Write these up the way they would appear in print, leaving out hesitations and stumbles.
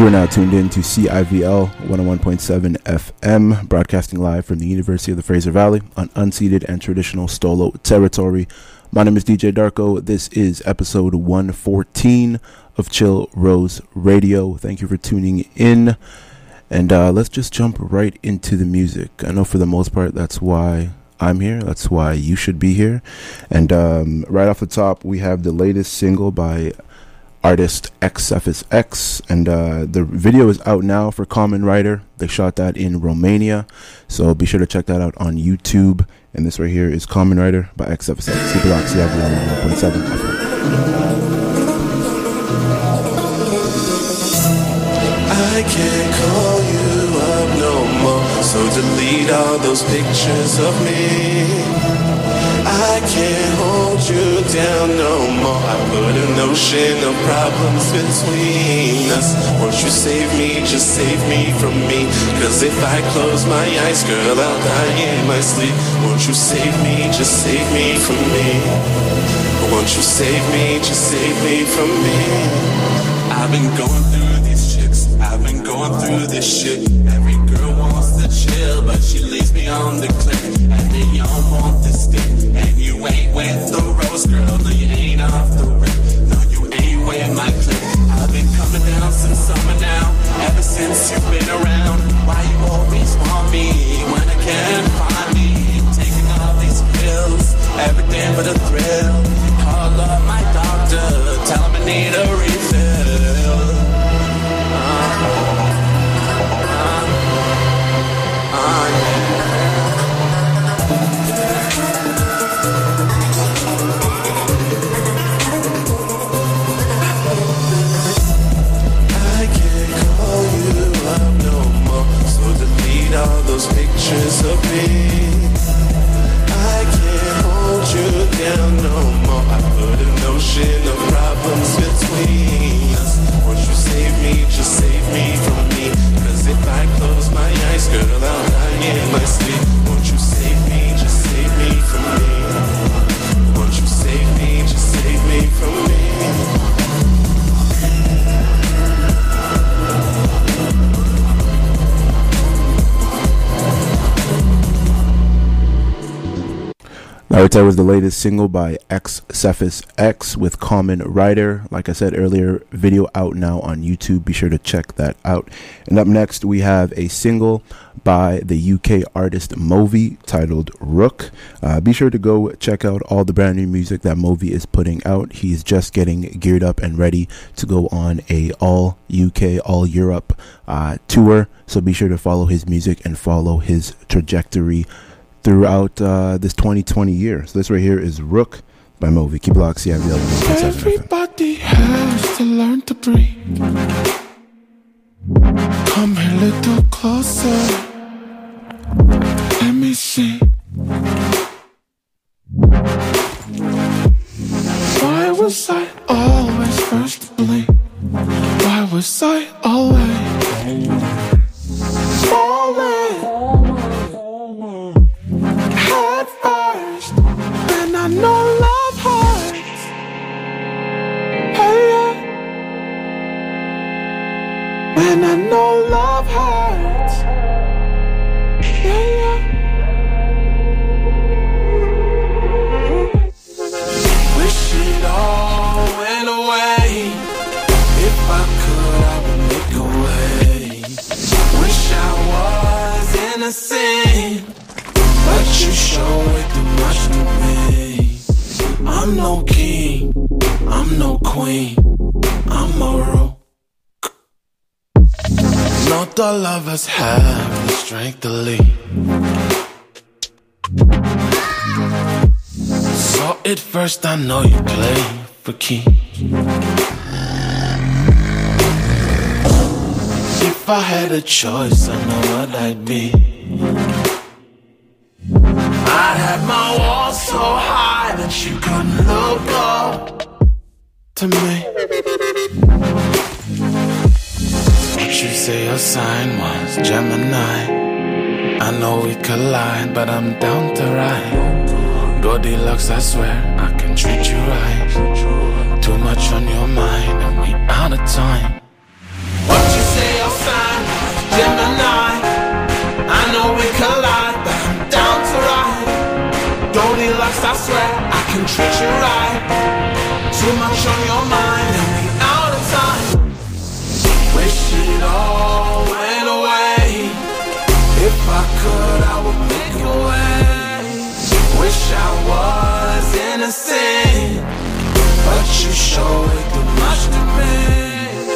You are now tuned in to CIVL 101.7 FM, broadcasting live from the University of the Fraser Valley on unceded and traditional Stolo territory. My name is DJ Darko. This is episode 114 of Chill Rose Radio. Thank you for tuning in. And let's just jump right into the music. I know for the most part that's why I'm here. That's why you should be here. And right off the top, we have the latest single by artist xfsx, and the video is out now for Common Rider. They shot that in Romania, so be sure to check that out on YouTube. And this right here is Common Rider by xfsx. I can't call you up no more, so delete all those pictures of me. I can't hold you down no more. I put an ocean of problems between us. Won't you save me, just save me from me? Cause if I close my eyes, girl, I'll die in my sleep. Won't you save me, just save me from me? Won't you save me, just save me from me? I've been going through these chicks, I've been going through this shit. Every girl wants to chill, but she leaves me on the cliff. And they all want to stick. And you ain't with the rose, girl. No, you ain't off the rip. No, you ain't with my clip. I've been coming down since summer now, ever since you've been around. Why you always want me when I can't find me? Taking all these pills, everything but a thrill. Call up my doctor, tell him I need a refill. All those pictures of me. I can't hold you down no more. I put an ocean of problems between us. Won't you save me, just save me from me? Cause if I close my eyes, girl, I'll die in my sleep. Won't you save me, just save me from me? Won't you save me, just save me from me? That was the latest single by xfsx with Common Rider. Like I said earlier, video out now on YouTube. Be sure to check that out. And up next, we have a single by the UK artist Movi titled Rook. Be sure to go check out all the brand new music that Movi is putting out. He's just getting geared up and ready to go on a all UK, all Europe tour. So be sure to follow his music and follow his trajectory throughout this 2020 year. So this right here is Rook by Movi. Keep locked, CIVL. Everybody has to learn to breathe. Come a little closer. Let me see. Why was I always first to blame? Why was I always falling? At first, and I know love hurts. Hey, yeah. When I know love hurts. Yeah, yeah. Wish it all went away. If I could, I would make a way. Wish I was innocent. But you show it too much to me. I'm no king, I'm no queen, I'm a rook. Not all of us have the strength to lead. Saw it first, I know you play for king. If I had a choice, I know what I'd be. I had my walls so high that you couldn't look up to me. What you say your sign was Gemini. I know we collide, but I'm down to ride. Door deluxe, I swear I can treat you right. Too much on your mind and we out of time. What you say? I swear I can treat you right. Too much on your mind and we out of time. Wish it all went away. If I could, I would make a way. Wish I was innocent, but you showed it too much to me.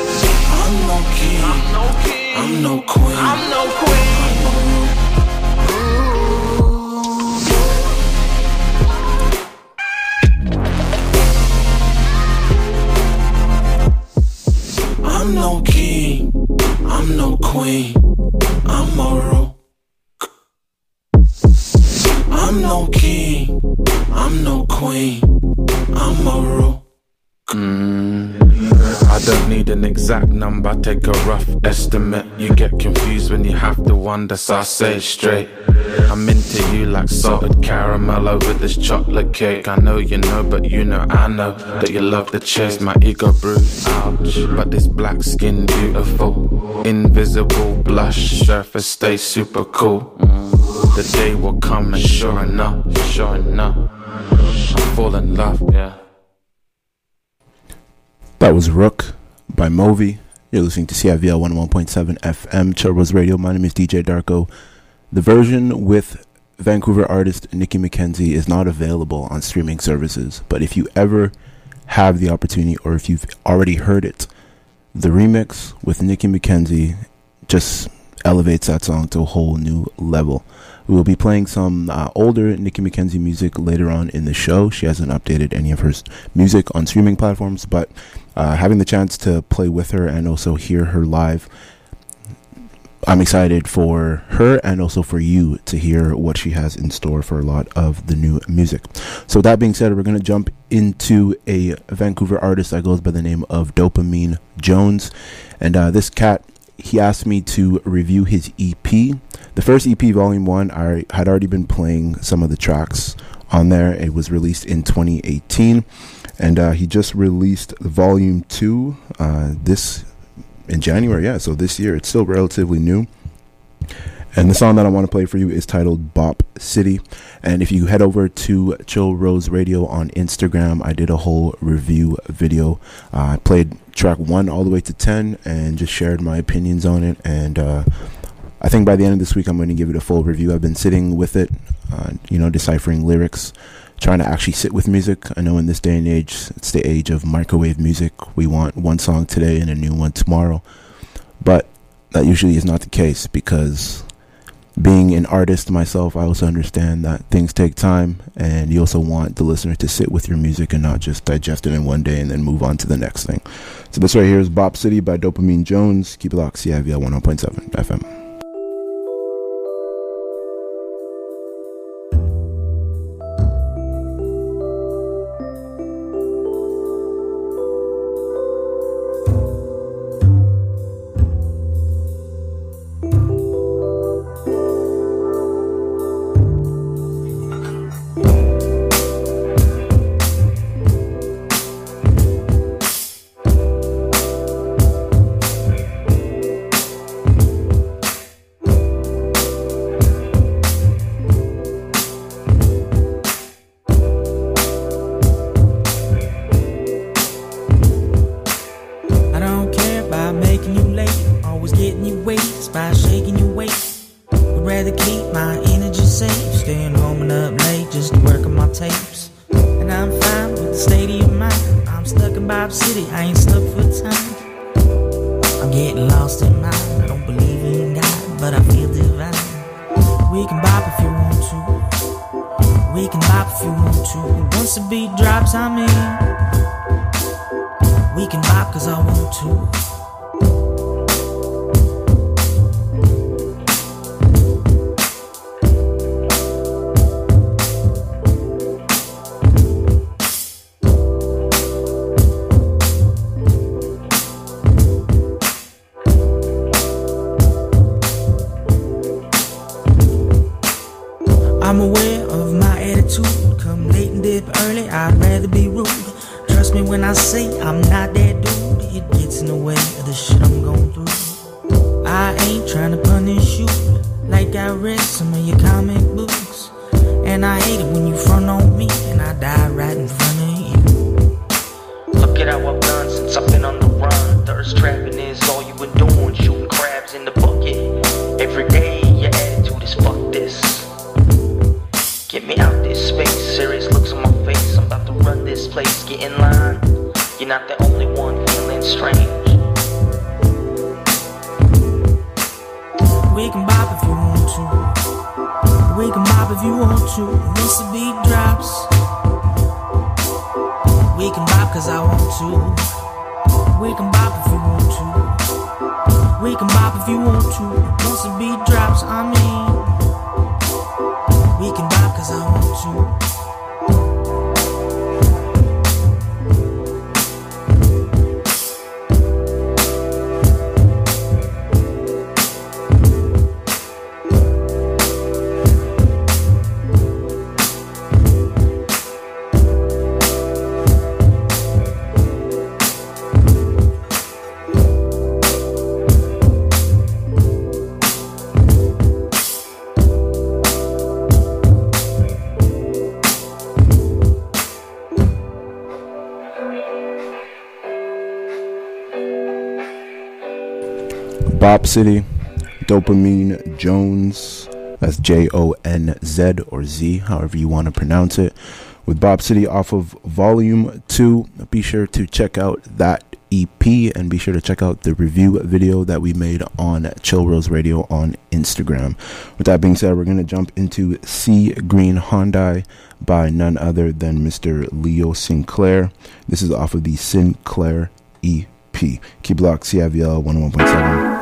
I'm no king, I'm no king. I'm no queen, I'm no queen. I'm no king, I'm no queen, I'm moral. I'm no king, I'm no queen, I'm moral. I don't need an exact number, take a rough estimate. You get confused when you have to wonder, so I say it straight. I'm into you like salted caramel over this chocolate cake. I know you know, but you know I know that you love the chase. My ego bruised, ouch, but this black skin beautiful. Invisible blush, surface stays super cool. The day will come and sure enough, I fall in love, yeah. That was Rook by Movi. You're listening to CIVL 101.7 FM, Chill Rose Radio. My name is DJ Darko. The version with Vancouver artist Nikki McKenzie is not available on streaming services, but if you ever have the opportunity or if you've already heard it, the remix with Nikki McKenzie just elevates that song to a whole new level. We will be playing some older Nikki McKenzie music later on in the show. She hasn't updated any of her music on streaming platforms, but having the chance to play with her and also hear her live, I'm excited for her and also for you to hear what she has in store for a lot of the new music. So that being said, we're going to jump into a Vancouver artist that goes by the name of Dopamine Jones. And this cat, he asked me to review his EP. The first EP, Volume 1, I had already been playing some of the tracks on there. It was released in 2018. And he just released Volume 2 in January, yeah, so this year. It's still relatively new. And the song that I want to play for you is titled Bop City. And if you head over to Chill Rose Radio on Instagram, I did a whole review video. I played track 1 all the way to 10 and just shared my opinions on it. And I think by the end of this week, I'm going to give it a full review. I've been sitting with it, deciphering lyrics, trying to actually sit with music. I know in this day and age, it's the age of microwave music. We want one song today and a new one tomorrow. But that usually is not the case, because being an artist myself, I also understand that things take time, and you also want the listener to sit with your music and not just digest it in one day and then move on to the next thing. So this right here is Bop City by Dopamine Jones. Keep it locked, CIVL 101.7 FM. I read some of your comic books, and I hate it when you front on me. trapping is all you were doing, shooting crabs in the bucket. Every day your attitude is fuck this. Get me out this space, serious looks on my face. I'm about to run this place, get in line. You're not the only one feeling strange. We can bop if you want to. We can bop if you want to. Once the beat drops, we can bop cause I want to. We can bop if you want to. We can bop if you want to. Once the beat drops, I mean, we can bop cause I want to. Bob City, Dopamine Jones, that's J-O-N-Z or Z, however you want to pronounce it, with Bob City off of Volume 2. Be sure to check out that EP and be sure to check out the review video that we made on Chill Rose Radio on Instagram. With that being said, we're going to jump into Sea Green Hyundai by none other than Mr. Leo Sinclair. This is off of the Sinclair EP. Key Block, CIVL 101.7.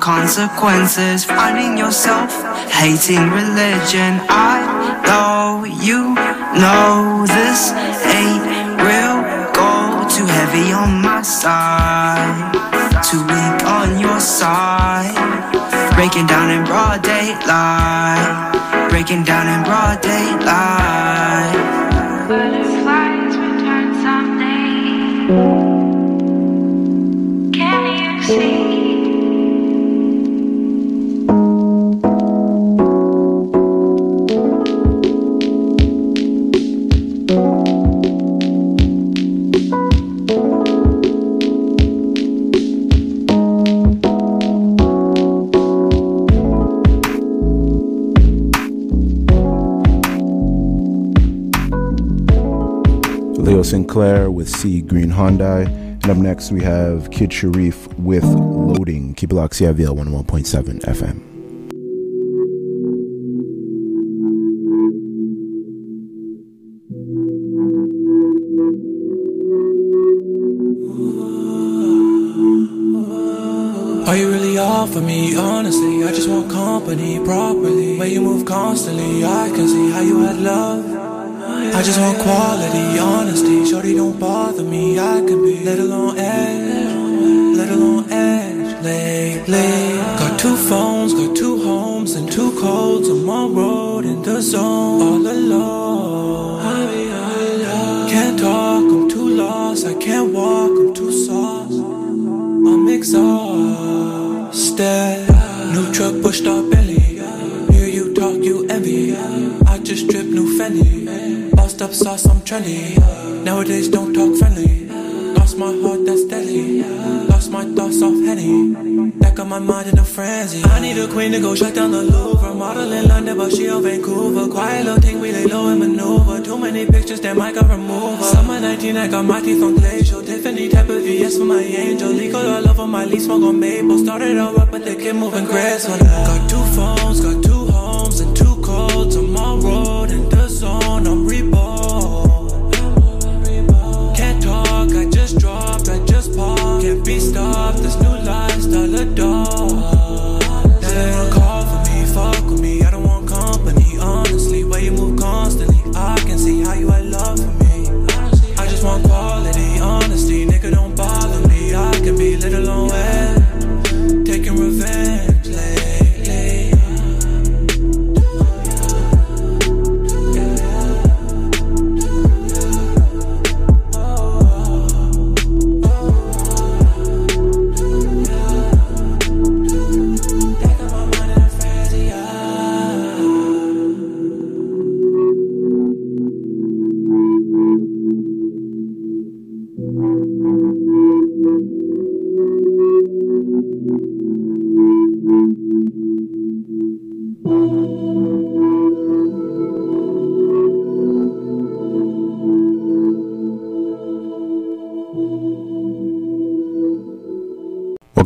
Consequences, finding yourself hating religion. I know you know this ain't real. Go too heavy on my side, too weak on your side. Breaking down in broad daylight, breaking down in broad daylight. Butterflies return someday. Can you see? Sinclair with Sea Green Hyundai, and up next we have Kid Sharif with Loading. Keep it locked, CIVL 101.7 FM. Are you really all for me? Honestly, I just want company properly. Way you move constantly, I can see how you had love. I just want quality, honesty. Shorty don't bother me, I could be. Let alone edge, let alone edge. Lately, got two phones, got two homes and two codes. I'm on road in the zone, all alone. Can't talk, I'm too lost. I can't walk, I'm too soft. I'm exhausted. New truck pushed up belly. Hear you talk, you envy. I just drip new Fendi. Stop sauce, I'm trendy. Nowadays don't talk friendly. Lost my heart, that's deadly. Lost my thoughts off Henny. That got my mind in a frenzy. I need a queen to go shut down the Louvre. Model in London, but she on Vancouver. Quiet little thing, we lay low and maneuver. Too many pictures, damn, I got removed. Summer 19, I got my teeth on glacial. Tiffany type of VS for my angel. Legal all over my leaf, smoke on maple. Started all right, but they kept moving graceful. Got two phones, got two homes, and two calls. I'm on road, in the zone, I'm reborn. Can't talk, I just dropped, I just parked. Can't be stopped, this new lifestyle adore. They don't call for me, fuck with me, I don't want company. Honestly, where you move constantly, I can see how you had love for me. I just want quality, honesty, nigga don't bother me. I can be let alone wet, taking revenge lately.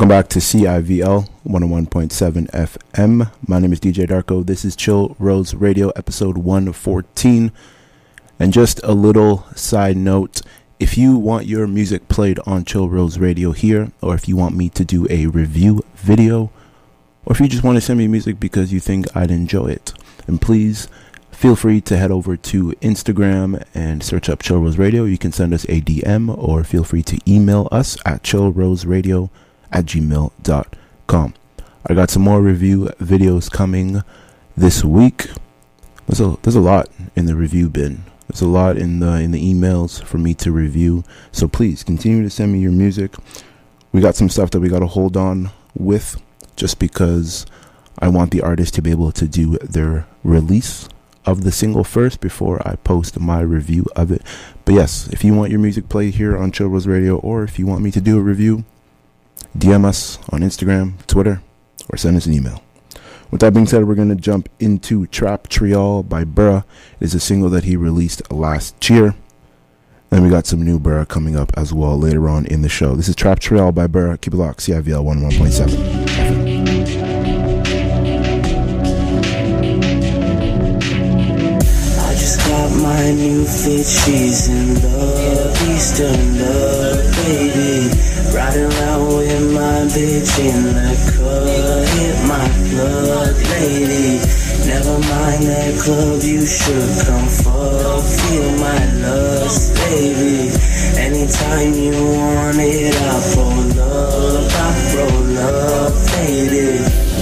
Back to CIVL 101.7 FM. My name is DJ Darko. This is Chill Rose Radio, episode 114. And just a little side note, if you want your music played on Chill Rose Radio here, or if you want me to do a review video, or if you just want to send me music because you think I'd enjoy it, then please feel free to head over to Instagram and search up Chill Rose Radio. You can send us a DM or feel free to email us at chillroseradio@gmail.com. I got some more review videos coming this week. There's a lot in the review bin. There's a lot in the emails for me to review. So please continue to send me your music. We got some stuff that we got to hold on with just because I want the artist to be able to do their release of the single first before I post my review of it. But yes, if you want your music played here on Chill Rose Radio, or if you want me to do a review, DM us on Instagram, Twitter, or send us an email. With that being said, we're going to jump into Trap Trial by Burra. It is a single that he released last year. And we got some new Burra coming up as well later on in the show. This is Trap Trial by Burra. Keep it locked. CIVL 101.7. My new fit, she's in love, Eastern love, baby. Riding around with my bitch in the club, hit my plug, lady. Never mind that club, you should come fuck, feel my lust, baby. Anytime you want it, I pull up, I roll up, baby.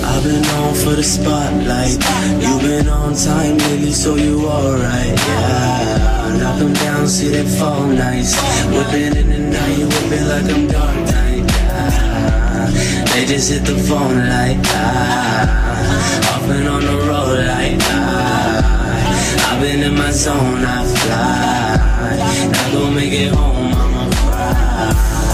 I've been on for the spotlight. You've been on time lately, so you alright, yeah. Knock 'em down, see that fall nice. Whipping in the night, you whipping like I'm Dark Knight, yeah. They just hit the phone light, yeah. Off and on the road like, yeah. I've been in my zone, I fly. Not gon' make it home, I'ma cry.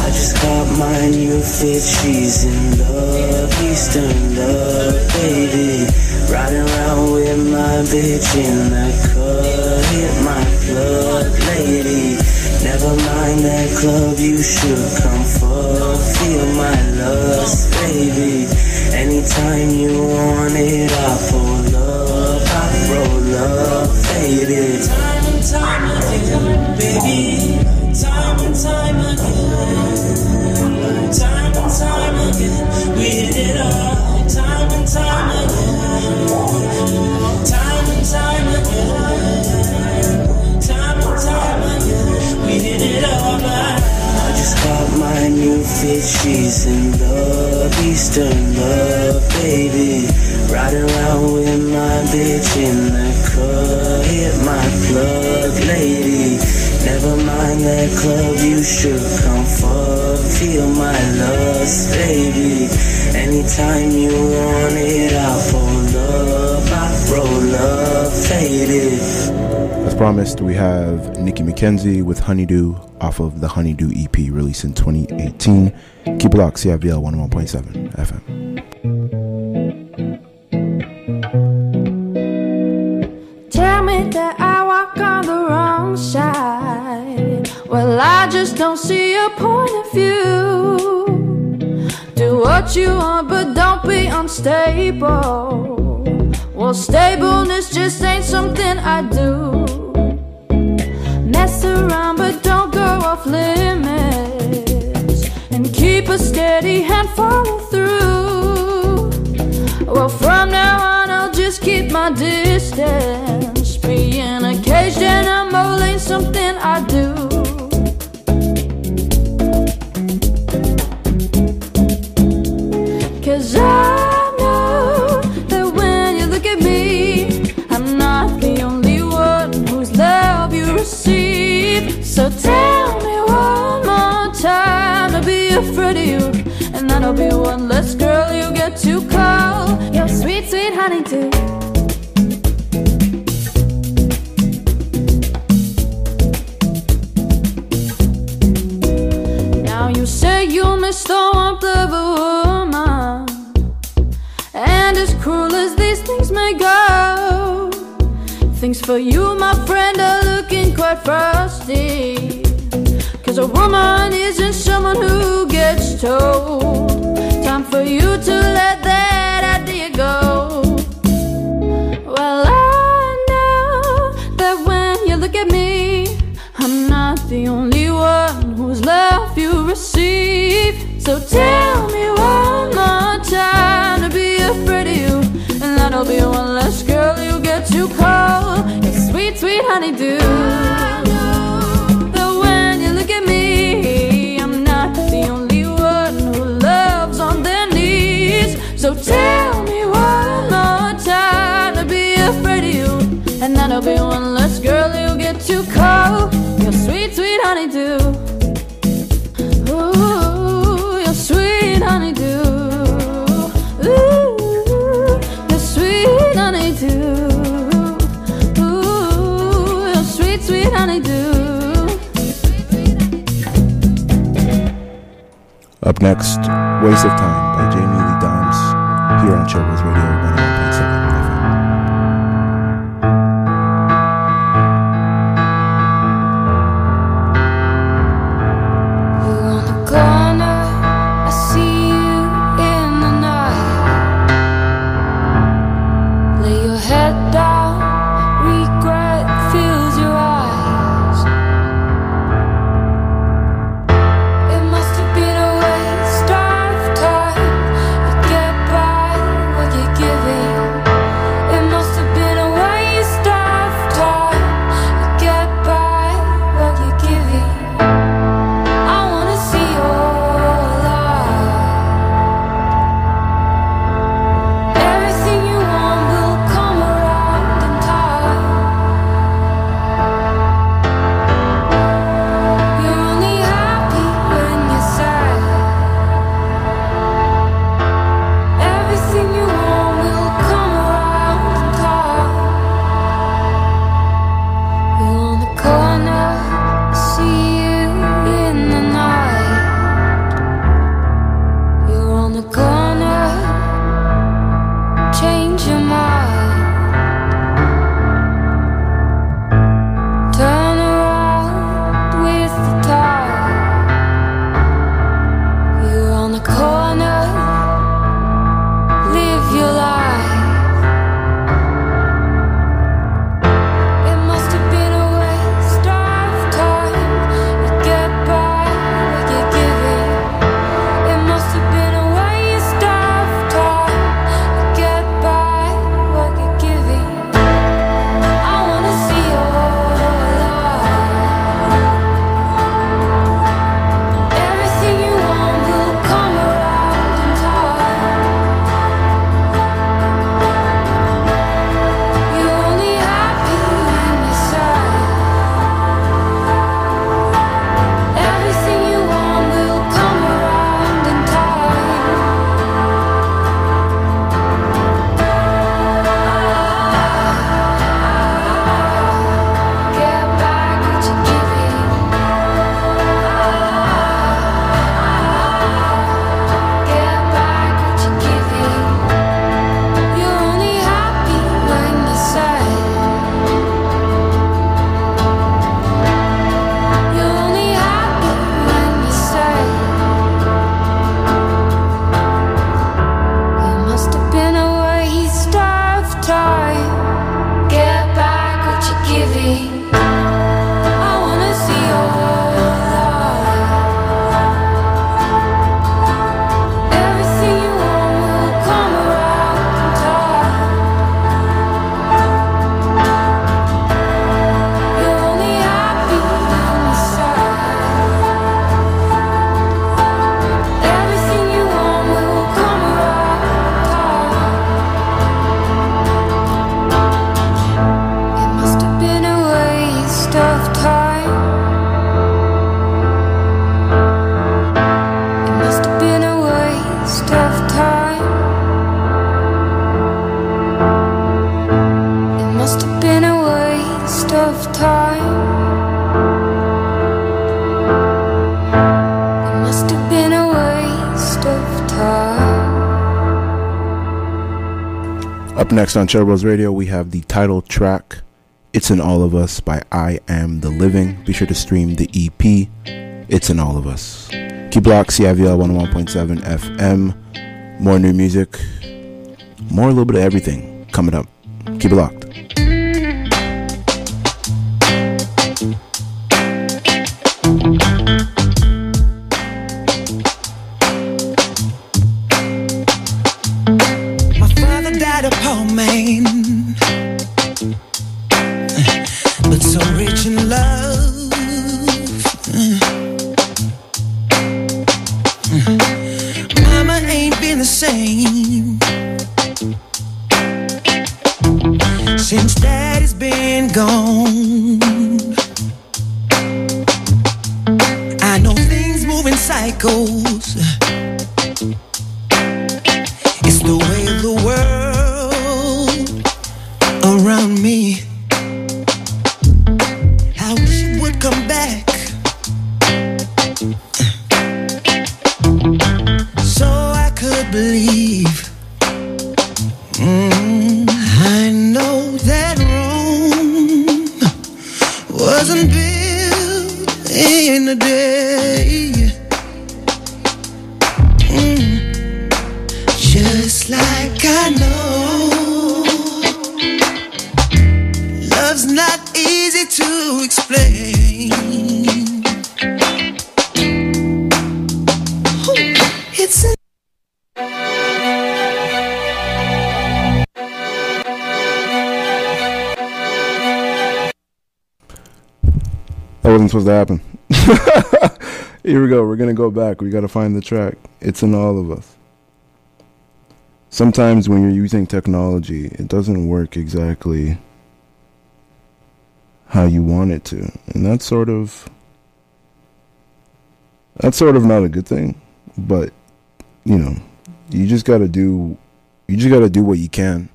I just got my new fit, she's in love, Eastern love, baby. Riding around with my bitch in the club, hit my plug, lady. Never mind that club, you should come fuck, feel my lust, baby. Anytime you want it, I pull up, I roll up, baby. Time and time again, baby. Time and time again, time and time again, we hit it up. Time and time again, time and time again, time and time again, we hit it up. I just got my new fit, she's in love, Eastern love, baby. Riding around with my bitch in the club, hit my plug, lady. Never mind that club, you should come fuck, feel my lust, baby. Anytime you want it, I pull up, I roll up, faded. That's promised, we have Nikki McKenzie with Honeydew off of the Honeydew EP released in 2018. Keep it locked, CIVL 101.7 FM. Side. Well, I just don't see a point of view. Do what you want, but don't be unstable. Well, stableness just ain't something I do. Mess around, but don't go off limits, and keep a steady hand, follow through. Well, from now on, I'll just keep my distance. Being a cage, then I'm only something I do. Cause I know that when you look at me, I'm not the only one whose love you receive. So tell me one more time to be afraid of you, and that'll be one less girl you get to call your sweet, sweet honeydew. You say you miss the warmth of a woman, and as cruel as these things may go, things for you, my friend, are looking quite frosty. Cause a woman isn't someone who gets told. Time for you to let that idea go. Well, I know that when you look at me, I'm not the only one whose love you receive. So tell me one more time to be afraid of you, and that'll be one less girl you get to call your sweet, sweet honeydew. I know that when you look at me, I'm not the only one who loves on their knees. So tell me one more time to be afraid of you, and that'll be one less girl you get to call your sweet, sweet honeydew. Ooh, your sweet honeydew. Ooh, your sweet honeydew. Ooh, your sweet, sweet honeydew. Up next, Waste of Time by Jamie Lee Dimes here on Chill Rose Radio 101.7. Give it. Up next on Chill Rose Radio, we have the title track, It's in All of Us by I Am the Living. Be sure to stream the EP, It's in All of Us. Keep locked, CIVL 101.7 FM. More new music, more a little bit of everything coming up. Keep it locked. Supposed to happen. Here we go. We're gonna go back. We gotta find the track. It's in all of us. Sometimes when you're using technology, it doesn't work exactly how you want it to, and that's sort of not a good thing. But you know, you just gotta do what you can,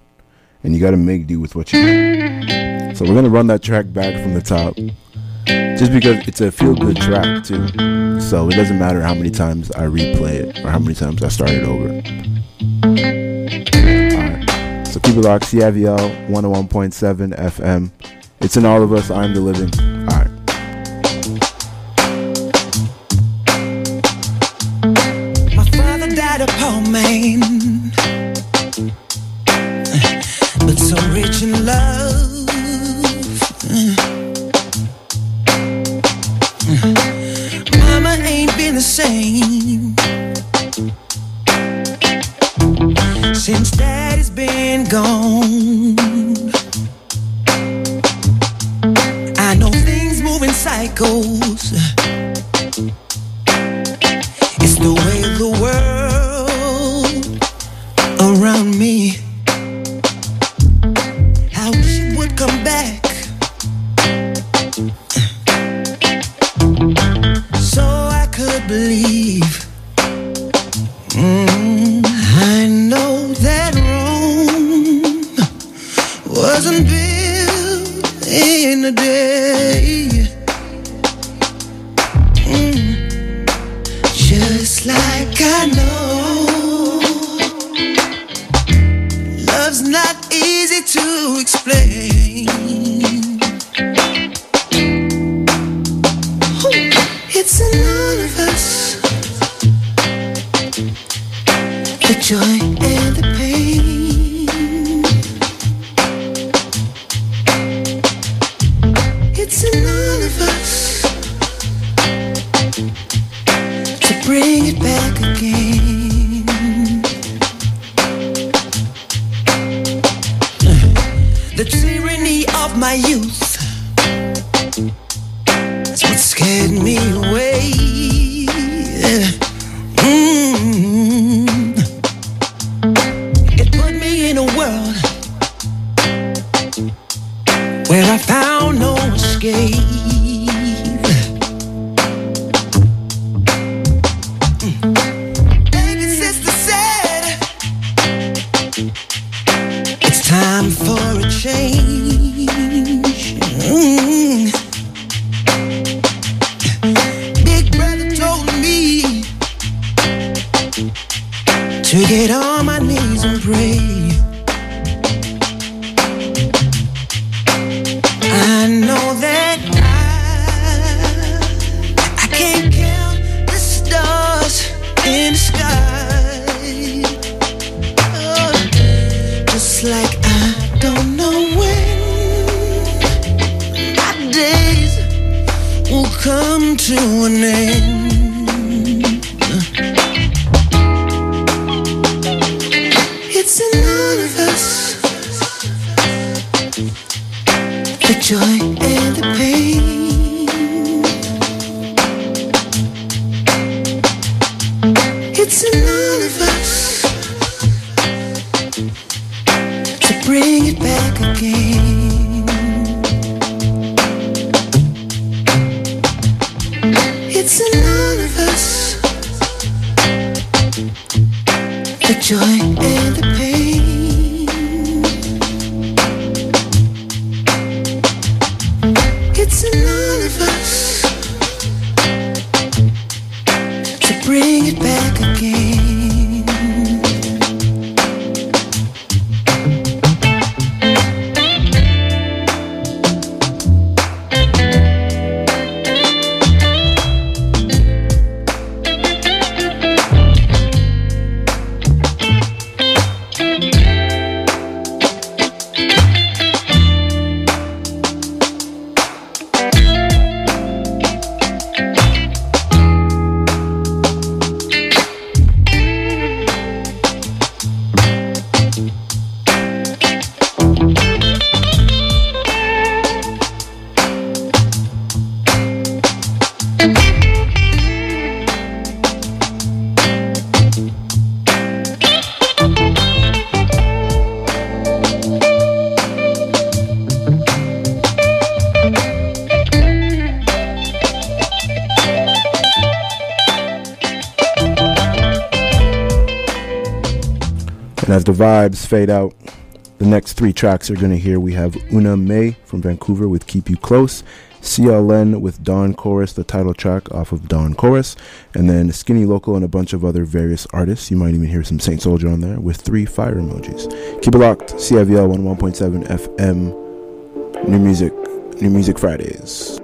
and you gotta make do with what you can. So we're gonna run that track back from the top. Just because it's a feel-good track, too. So it doesn't matter how many times I replay it or how many times I start it over. Alright, so keep it locked. CIVL 101.7 FM. It's in all of us. I'm the living. Alright. My father died a poor man, but so rich in love. Mama ain't been the same since daddy's been gone. I know things move in cycles. It's the way of the world around me. I wish it would come back so I could believe. I know that Rome wasn't built in a day. Just like I know love's not easy to explain. It's in all of us, the joy and the pain. It's in all of us to bring it back again. The tyranny of my youth, it scared me away. It put me in a world where I found no escape. Baby sister said it's time for a change. Big brother told me to get on my knees and pray. I know that I can't count the stars in the sky. Oh, just like I don't know when my days will come to an end. Joy and the pain, it's in all of us to bring it back again. It's in all of us, the joy and the pain. It's in all of us to bring it back again. The vibes fade out. The next three tracks you're going to hear, we have Una May from Vancouver with Keep You Close, CLN with Dawn Chorus, the title track off of Dawn Chorus, and then Skinny Local and a bunch of other various artists. You might even hear some Saint Soldier on there with three fire emojis. Keep it locked. CIVL 101.7 FM. New Music Fridays.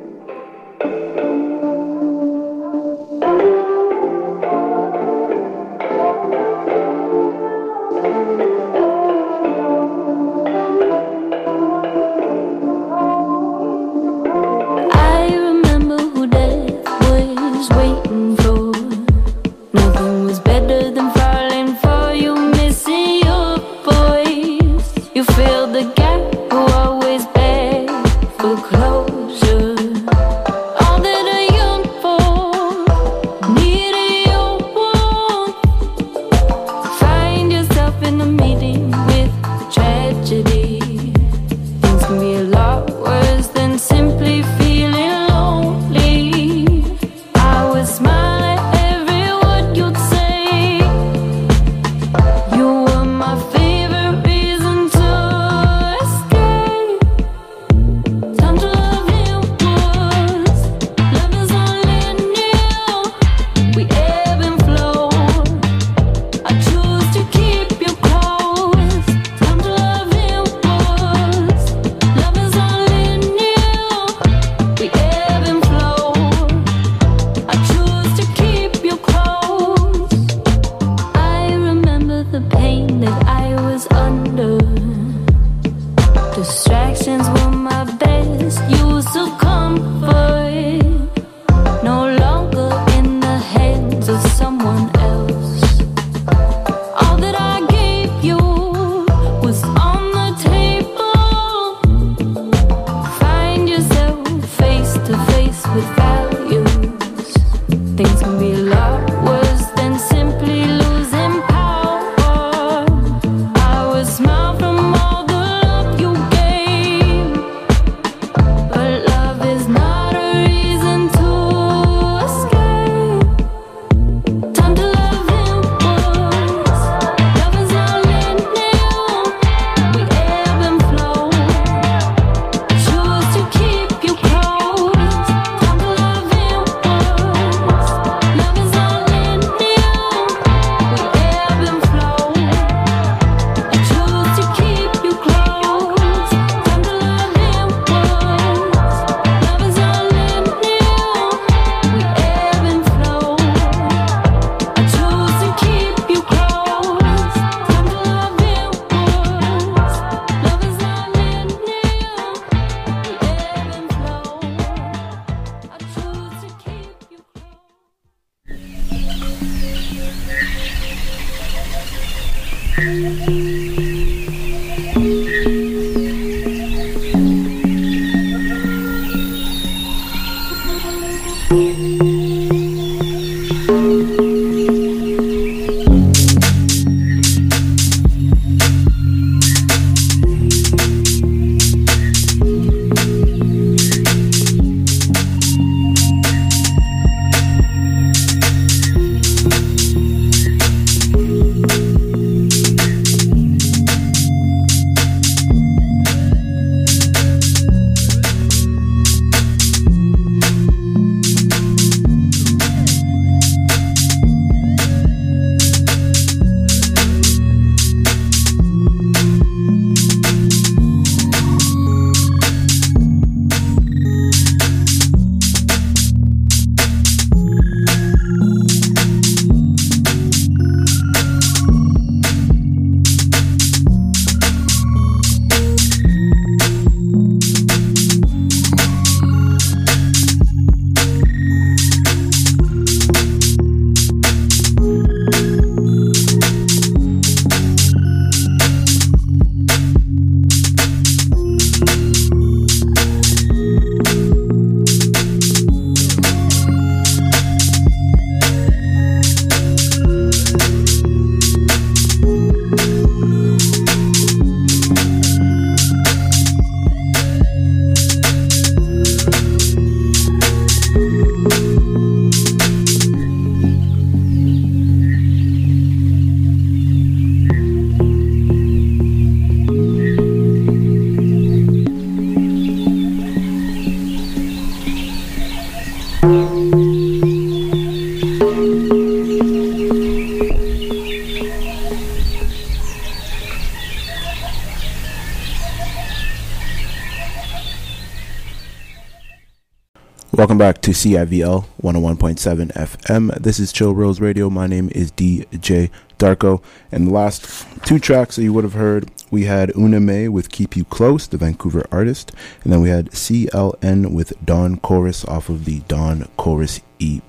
Welcome back to CIVL 101.7 FM. This is Chill Rose Radio. My name is DJ Darko. And the last two tracks that you would have heard, we had Una May with Keep You Close, the Vancouver artist. And then we had CLN with Dawn Chorus off of the Dawn Chorus EP.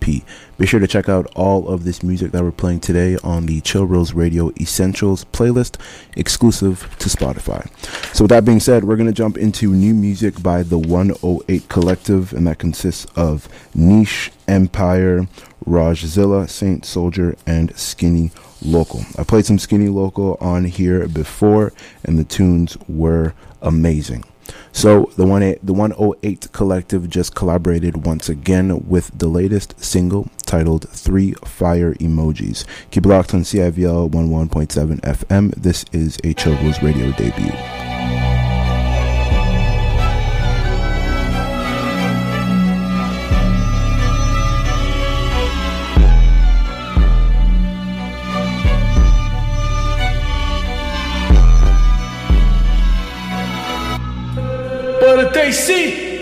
Be sure to check out all of this music that we're playing today on the Chill Rose Radio Essentials playlist, exclusive to Spotify. So with that being said, we're going to jump into new music by the 108 Collective, and that consists of Niche, Empire, Rajzilla, Saint Soldier, and Skinny Local. I played some Skinny Local on here before, and the tunes were amazing. So the 108 Collective just collaborated once again with the latest single titled 3 Fire Emojis. Keep it locked on CIVL 101.7 FM. This is a Chill Rose Radio debut.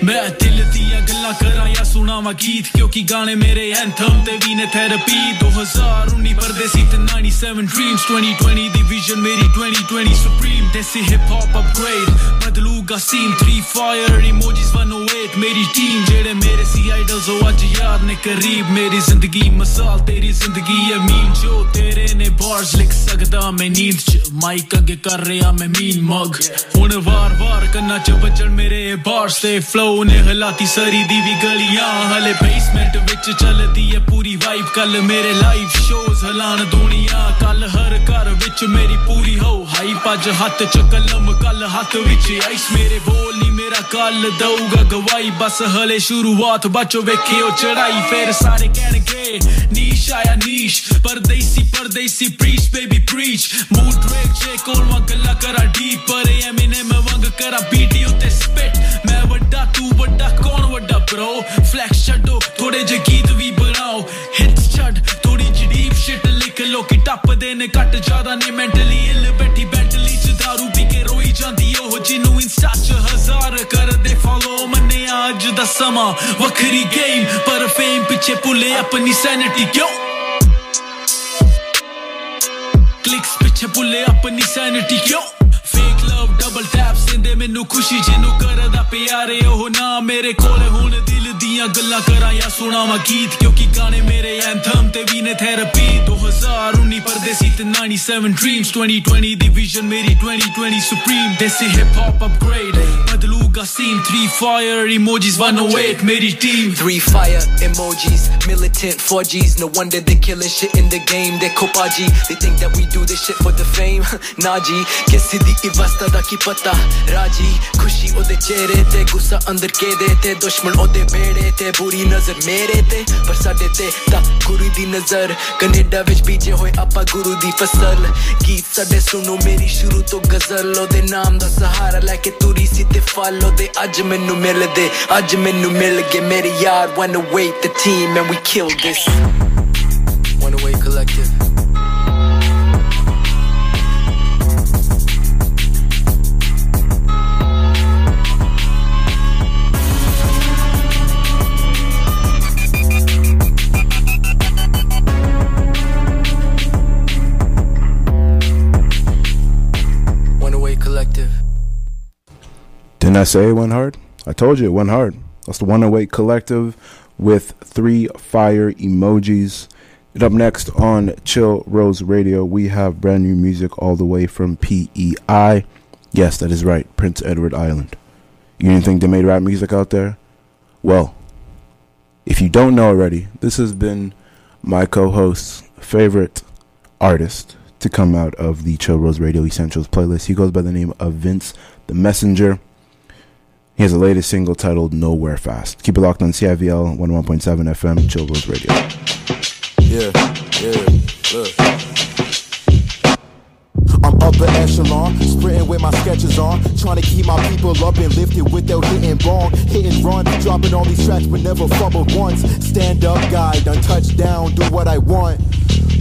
मैं दिल दिया गल्ला करा या सुनावा गीत क्योंकि गाने मेरे एंथम ते वी ने थेरेपी 2019 परदेसी ते 97 ड्रीम्स 2020 दी विजन मेरी 2020 supreme desi hip hop upgrade बदलूगा सीन 3 फायर इमोजीज 108 मेरी टीम जेड़े मेरे सी आइडल्स हो आज यार ने करीब मेरी जिंदगी मसाल तेरी जिंदगी है मीम जो तेरे ने बार्स लिख सकदा मैं नींद च माइक आगे कर रहा मैं मीन मग हुन वार वार करना च बचन मेरे बार्स ते flow ne halati sari di vi galiyan hale basement vich chaldi hai puri vibe kal mere live shows halan duniya kal har ghar vich meri puri ho hype aj hath ch kalam kal hath vich ice mere bol ni mera kal dauga gawai bas hale shuruaat bacho vekhiyo chadai fer sare kehnge niche aaya niche pardesi preach baby preach mood break check all wa galla kara deep par eminem wang kara beat utte spit main vadda तू बड़ा कौन बड़ा bro flex छड़ो थोड़े जे गीत भी बनाओ hits छड़ थोड़ी जी डीप शिट लिख लो कि टप देने कट ज्यादा नहीं मेंटली इल बैठी बेंटली च दारू पी के रोई जांदी ओ जिन्नू इंस्टा च हजार कर दे फॉलो मन्ने आज दा समा वखरी गेम पर फेम पीछे पुले अपनी सैनिटी क्यों क्लिक्स पीछे पुले अपनी सैनिटी क्यों fake love double taps inde mainu khushi jinu karda pyare oh na mere kol hun dil diyan gallan kara ya sunawa geet kyunki gaane mere anthem te vi ne therapy 2019 pardesi te 97 dreams 2020 division meri 2020 supreme desi hip hop upgrade badluga scene 3 fire emojis 108 meri team 3 fire emojis militant 4Gs no wonder they killing shit in the game they kopaji they think that we do this shit for the fame naji kisi इवस्ता दा की पता राजी खुशी ओदे चेहरे ते गुस्सा अंदर केदे ते दुश्मन ओदे बेड़े ते बुरी नजर मेरे ते पर साडे ते ता गुरु दी नजर कनाडा विच बीजे होए आपा गुरु दी फसल गीत साडे सुनो मेरी शुरू तो गजल ओदे नाम दा सहारा लेके तुरी सी ते फॉलो दे आज मेनू मिल गए मेरे यार 108 the team and we killed this 108 collective Didn't I say it went hard? I told you it went hard. That's the 108 Collective with 3 Fire Emojis. And up next on Chill Rose Radio, we have brand new music all the way from PEI. Yes, that is right, Prince Edward Island. You didn't think they made rap music out there? Well, if you don't know already, this has been my co-host's favorite artist to come out of the Chill Rose Radio Essentials playlist. He goes by the name of Vince the Messenger. He has the latest single titled Nowhere Fast. Keep it locked on CIVL 101.7 FM, Chill Rose Radio. I'm upper echelon, sprinting with my sketches on, trying to keep my people up and lifted without hitting wrong, hit and run, dropping all these tracks but never fumbled once. Stand up guy, done touchdown, do what I want.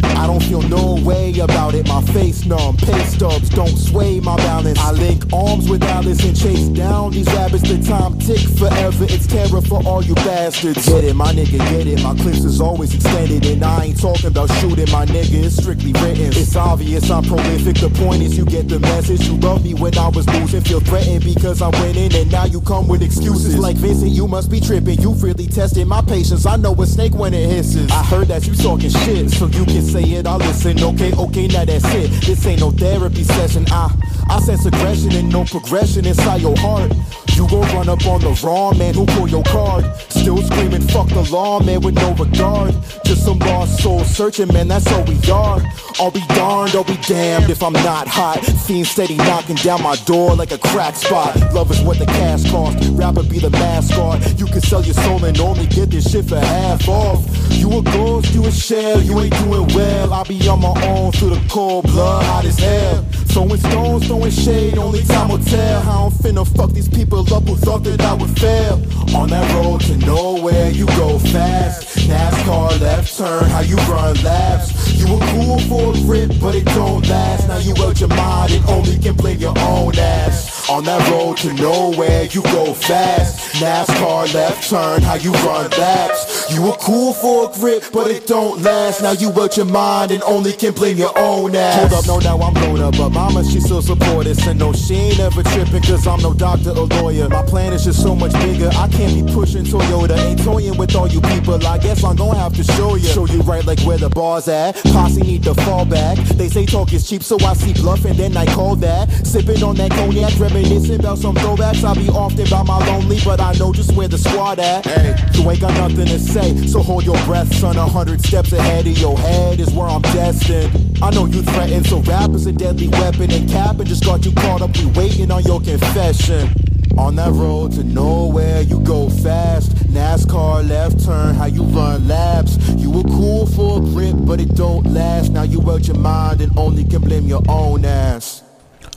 I don't feel no way about it, my face numb. Pay stubs don't sway my balance. I link arms with Alice and chase down these rabbits. The time ticks forever, it's terror for all you bastards. Get it, my nigga, get it. My clips is always extended, and I ain't talking about shooting, my nigga. It's strictly written. It's obvious I'm prolific. The point is you get the message. You love me when I was losing, feel threatened because I'm winning, and now you come with excuses. Like Vincent, you must be tripping. You really tested my patience. I know a snake when it hisses. I heard that you talking shit, so you can say it, I'll listen. Okay, okay, now that's it. This ain't no therapy session. I sense aggression and no progression inside your heart. You gon' run up on the wrong man who pull your card. Still screaming, fuck the law, man, with no regard. Just some lost soul searching, man, that's all we are. I'll be darned, I'll be damned if I'm not hot. Fiend steady knocking down my door like a crack spot. Love is what the cash cost, rapper be the mascot. You can sell your soul and only get this shit for half off. You a ghost, you a shell, you ain't doing well. I be on my own through the cold blood, hot as hell. Throwing stones, throwing shade, only time will tell. How I'm finna fuck these people up who thought that I would fail. On that road to nowhere, you go fast. NASCAR left turn, how you run laps. You were cool for a grip, but it don't last. Now you out your mind and only can blame your own ass. On that road to nowhere, you go fast. NASCAR left turn, how you run laps. You were cool for a grip, but it don't last. Now you out your mind and only can blame your own ass. Hold up, no, now I'm grown up, but mama, she still support us. And no, she ain't ever tripping, cause I'm no doctor or lawyer. My plan is just so much bigger, I can't be pushing Toyota. Ain't toying with all you people, I guess I'm gonna have to show you. Show you right like where the bar's at. Posse need to fall back. They say talk is cheap, so I see bluff and then I call that. Sipping on that cognac, reminiscing about some throwbacks. I be often by my lonely, but I know just where the squad at. Hey, you ain't got nothing to say, so hold your breath, son. 100 steps ahead of your head is where I'm destined. I know you threaten, so rap is a deadly weapon. And cap and just got you caught up, we waiting on your confession. On that road to nowhere, you go fast. NASCAR left turn, how you run laps. You were cool for a grip, but it don't last. Now you out your mind and only can blame your own ass.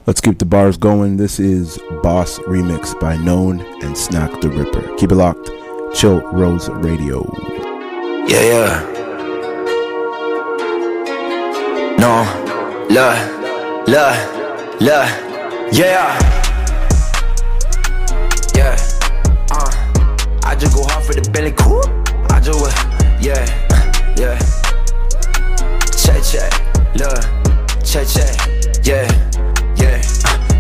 Let's keep the bars going. This is Boss Remix by Known and Snack the Ripper. Keep it locked. Chill Rose Radio. Yeah, yeah. No, la, la, la, yeah. I just go hard for the belly, cool. I do it, yeah, yeah. Check, check, look, check, check, yeah, yeah.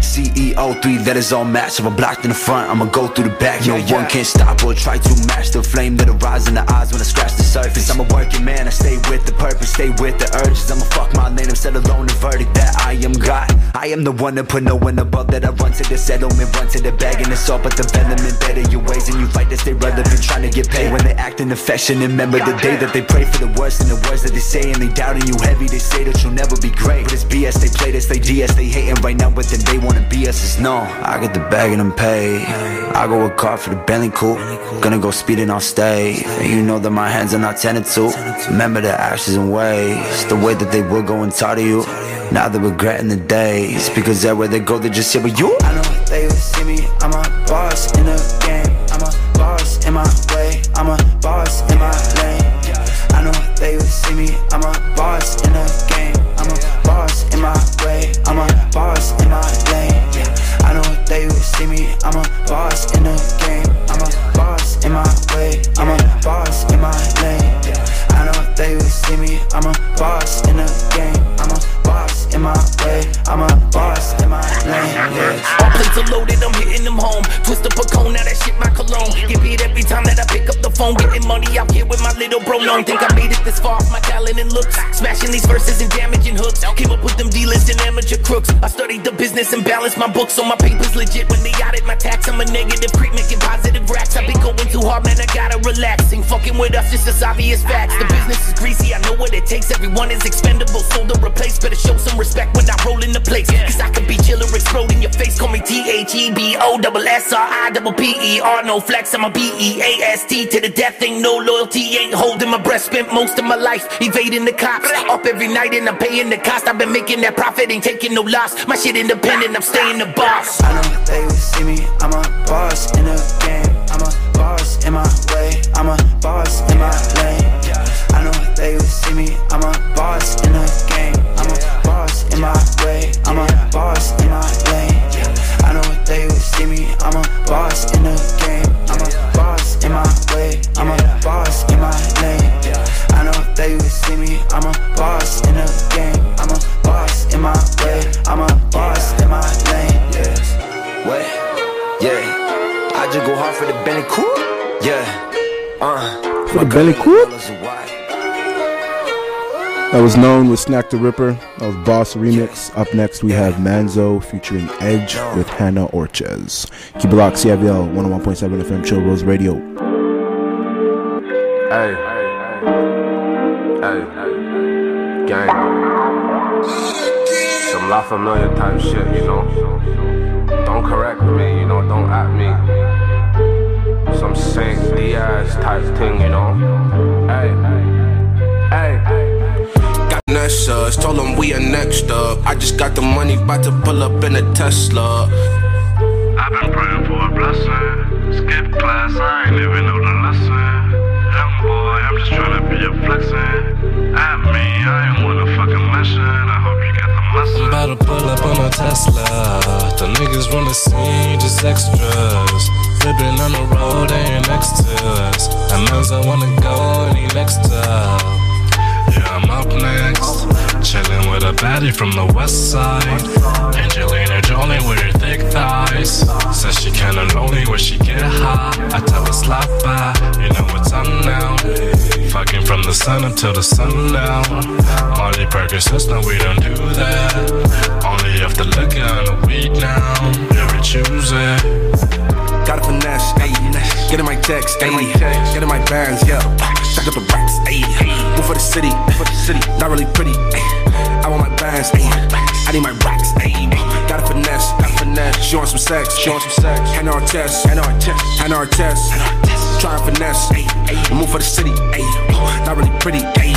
CEO3, that is all match. If I'm blocked in the front, I'ma go through the back. No one can stop or try to match the flame that'll rise in the eyes when I scratch the surface. I'm a working man, I stay with the purpose, stay with the urges. I'ma fuck my lane, I'm set alone the verdict that I am God. I am the one that put no one above, that I run to the settlement, run to the bag. And it's all but development, better your ways and you fight to stay relevant, trying to get paid. When they act in affection, remember the day that they pray for the worst and the words that they say. And they doubting you heavy, they say that you'll never be great. But it's BS, they play this, they DS, they hating right now, but then they wanna BS is known. I get the bag and I'm paid. I go with car for the Bentley coupe. Gonna go speeding on stage. And you know that my hands are not tended to. Remember the ashes and ways, the way that they were going tired of you. Now they're regretting the days, because everywhere they go they just say, but you. I know they would see me. I'm a boss in the game. I'm a boss in my way. I'm a boss in my lane. I know they would see me. I'm a boss in the game. I'm a boss in my way, I'm a boss in my lane. I know they will see me, I'm a boss in the game. I'm a boss in my way, I'm a boss in my lane. I know they will see me, I'm a boss in the game. I'm a boss in my way, I'm a boss in my lane. My plates are loaded, I'm hitting them home. Twist up a cone, now that shit my cologne. Give it every time that I pick up the phone. Getting money out here with my little bro. Don't think I made it this far off my talent and looks. Smashing these verses and damaging hooks. Came up with them dealers and amateur crooks. I studied the business and balanced my books, so my paper's legit. When they audit my tax, I'm a negative creep making positive racks. I've been going too hard, man, I gotta relax. Ain't fucking with us, just as obvious facts. The business is greasy, I know what it takes. Everyone is expendable, sold or replaced. Better show some respect when I roll in the place, cause I could be chiller, explode in your face. Call me THEBO, double SRI, double PER. No flex, I'm a BEAST to the death. Ain't no loyalty, ain't holding my breath. Spent most of my life evading the cops. Up every night and I'm paying the cost. I've been making that profit, ain't taking no loss. My shit independent, I'm staying the boss. I know they will see me, I'm a boss in the game. I'm a boss in my way, I'm a boss in my lane. I know they will see me, I'm a boss in I'm a boss in the game. I'm a boss in my way. I'm a boss in my lane. I know that you see me. I'm a boss in the game. I'm a boss in my way. I'm a boss in my lane. Yeah. What? Yeah. I just go hard for the belly cool. Yeah. For the belly cool? That was Known with Snack the Ripper. That was Boss Remix. Up next, we have Manzo featuring Edge with Hannah Orthez. Keep it locked, CIVL 101.7 FM, Chill Rose Radio. Hey, hey, hey, gang. Some La Familia type shit, you know. Don't correct me, you know, don't at me. Some Saint Diaz type thing, you know. Hey, hey, hey. Finesse us, told them we are next up. I just got the money, about to pull up in a Tesla. I've been praying for a blessing. Skip class, I ain't even know the lesson. Young boy, I'm just trying to be a flexin'. At me, I ain't wanna fucking mention. I hope you got the lesson. I'm about to pull up on a Tesla. The niggas wanna see just extras. Flippin' on the road, they ain't next to us. And Manzo wanna go, and he next up. Yeah, I'm up next, chillin' with a baddie from the west side. Angelina Jolie with her thick thighs. Says she kinda lonely when she get high. I tell her slap by, you know what time now. Fucking from the sun up till the sundown. Molly Perkins says no, we don't do that. Only if the liquor on the weed now. Every Tuesday. Got a finesse, ayy. Get in my text, ayy. Get in my bands, yeah. Stack up the racks, ayy. Move for the city, not really pretty, ayy. I want my bands, ayy. I need my racks, ayy. Got a finesse, She want some sex, Hannah Orthez, Try and finesse, ayy. Move for the city, ayy. Not really pretty, ayy.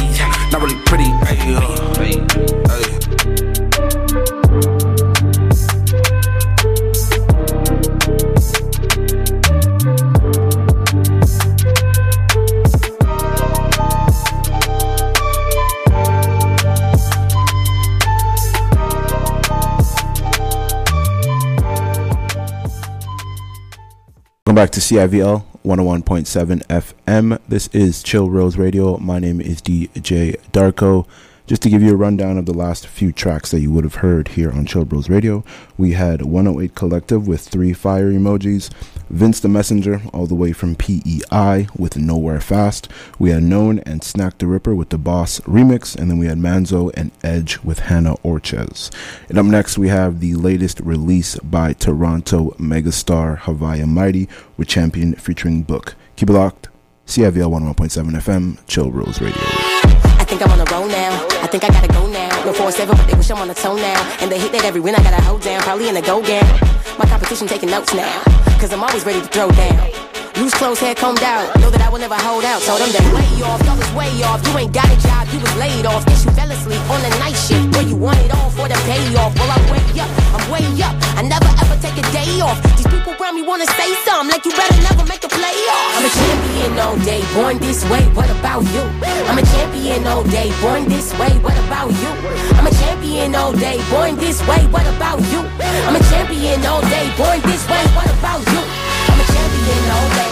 Back to CIVL 101.7 FM. This is Chill Rose Radio. My name is DJ Darko. Just to give you a rundown of the last few tracks that you would have heard here on Chill Rose Radio, we had 108 Collective with 3 fire emojis, Vince the Messenger all the way from PEI with Nowhere Fast, we had Known and Snack the Ripper with the Boss Remix, and then we had Manzo and Edge with Hannah Orthez. And up next we have the latest release by Toronto megastar Haviah Mighty with Champion featuring Book. Keep it locked, CIVL 101.7 FM, Chill Rose Radio. I think I'm on the road now. I think I gotta go now. No 4-7, but they wish I'm on the toe now. And they hit that every win I gotta hold down. Probably in a go gown. My competition taking notes now. Cause I'm always ready to throw down. Loose clothes, hair combed out. Know that I will never hold out. Told them that way off, y'all is way off. You ain't got a job, you was laid off. Guess you fell asleep on the night shift. Where you want it all for the payoff. Well, I'm way up, I never ever take a day off. These people around me wanna say something, like you better never make a playoff. I'm a champion all day, born this way, what about you? I'm a champion all day, born this way, what about you? I'm a champion all day, born this way, what about you? I'm a champion all day, born this way, what about you? I'm a champion all day. I'm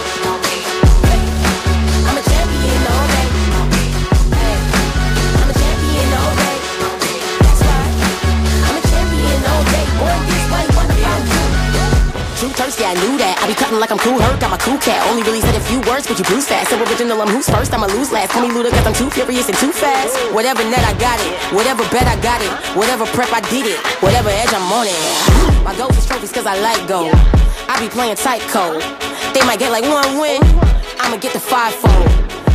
a champion all day. I'm a champion all day. That's right. I'm a champion all day. Born this way, what about you? Too thirsty, I knew that. I be cutting like I'm cool, hurt, got my cool cat. Only really said a few words, but you bruise fast. So original, I'm who's first, I'ma lose last. Call me Luda, cause I'm too furious and too fast. Whatever net, I got it. Whatever bet, I got it. Whatever prep, I did it. Whatever edge, I'm on it. My goals is trophies, cause I like gold. I be playing tight code. They might get like one win. I'ma get the 5-fold.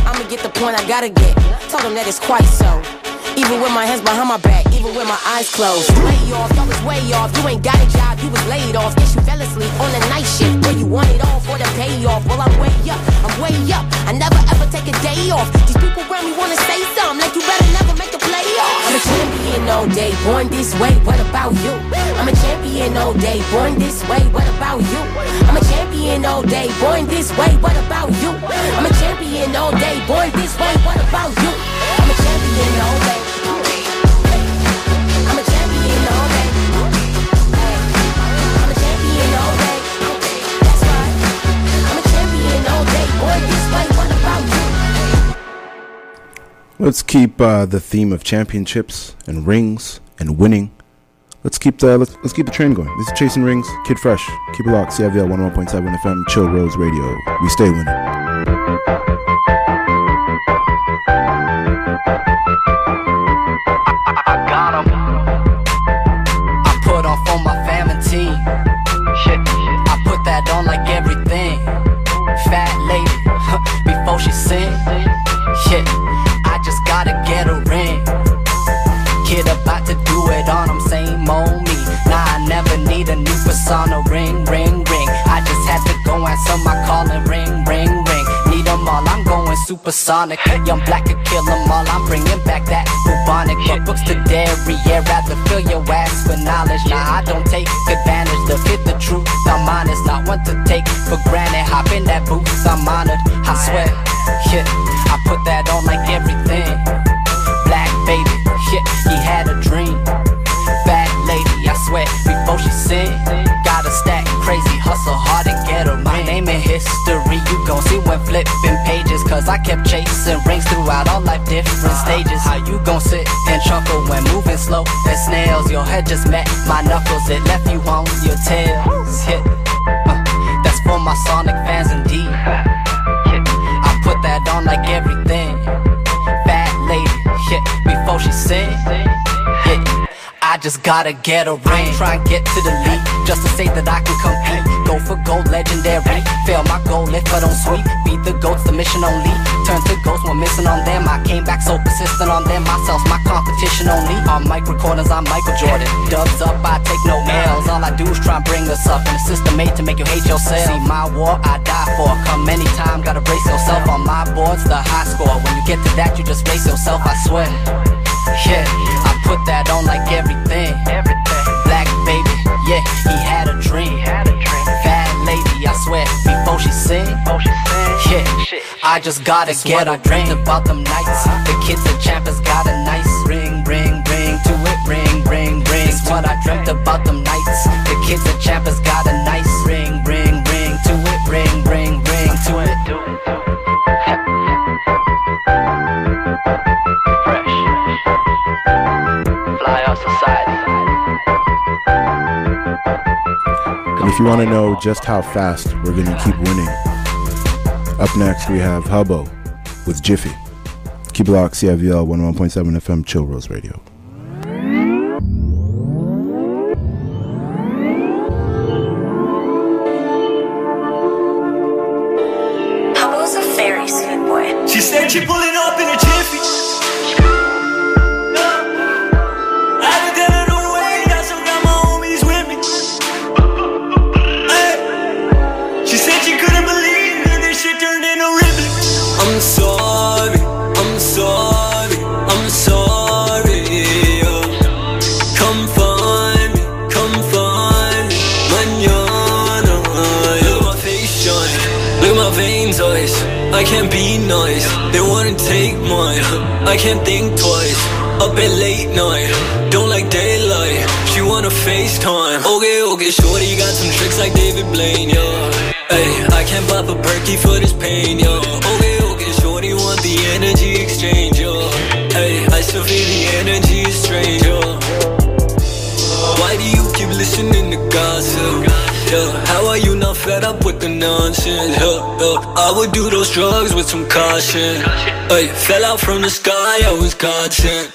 I'ma get the point I gotta get. Told them that it's quite so. Even with my hands behind my back, even with my eyes closed. Way off, y'all was way off. You ain't got a job, you was laid off. Guess you fell asleep on the night shift. Where you want it all for the payoff. Well, I'm way up, I never ever take a day off. These people around me wanna say something, like you better never make a playoff. I'm a champion all day, born this way, what about you? I'm a champion all day, born this way, what about you? I'm a champion all day, born this way, what about you? I'm a champion all day, born this way, what about you? I'm a champion all day. I'm a champion all day. I'm a champion all day. Let's keep the theme of championships and rings and winning. Let's keep the train going. This is Chasing Rings, Kid Fresh. Keep it locked. CIVL 101.7 FM, Chill Rose Radio. We stay winning. Supersonic, young black could kill them all. I'm bringing back that bubonic. But books to dairy, yeah, rather fill your ass with knowledge. Nah, I don't take advantage to fit the truth. I'm honest, not one to take for granted. Hop in that booth, I'm honored, I swear. Yeah, I put that on like everything. Black baby, yeah, he had a dream. Bad lady, I swear, before she sinned. Gotta stack crazy, hustle hard and get a ring. My name in history, you gon' see when flipping pages. Cause I kept chasing rings throughout all life, different stages. How you gon' sit and truckle when moving slow as snails? Your head just met my knuckles, it left you on your tail. Hit. That's for my Sonic fans indeed. I put that on like everything. Bad lady, yeah, before she sinned. Yeah. I just gotta get a ring. Try and get to the league just to say that I can compete. Go for gold, legendary. Fail my goal if I don't sweep. Beat the goats, the mission only. Turn to ghosts when missing on them. I came back so persistent on them. Myself, my competition only. On mic recordings, I'm Michael Jordan. Dubs up, I take no L's. All I do is try and bring us up. And the system made to make you hate yourself. See my war, I die for. Come anytime, gotta brace yourself. On my boards, the high score. When you get to that, you just race yourself, I swear. Yeah, I put that on like everything. Black baby, yeah, he had a dream. Bad lady, I swear, before she sing. Yeah, I just gotta get a dream. About them nights, the kids, the champions got a nice ring, ring, ring to it, ring, ring, ring. It's what I dreamt about them nights. The kids, the champions got a nice ring, ring, ring to it, ring, ring, ring to it. And if you want to know just how fast we're going to keep winning, up next we have Hubbo with Jiffy. Keep it locked, CIVL 101.7 FM, Chill Rose Radio. Hubbo's a very sweet boy. She said she pulling up in a jiffy. I can't be nice, they wanna take mine. I can't think twice, up at late night. Don't like daylight, she wanna FaceTime. Okay, okay, shorty, you got some tricks like David Blaine, yo. Ay, I can't pop a perky for this pain, yo. Okay, okay, shorty, want the energy exchange, yo. Ay, I still feel the energy is strange, yo. Why do you keep listening to gossip? How are you not fed up with the nonsense? I would do those drugs with some caution. Ay, fell out from the sky, I was God sent.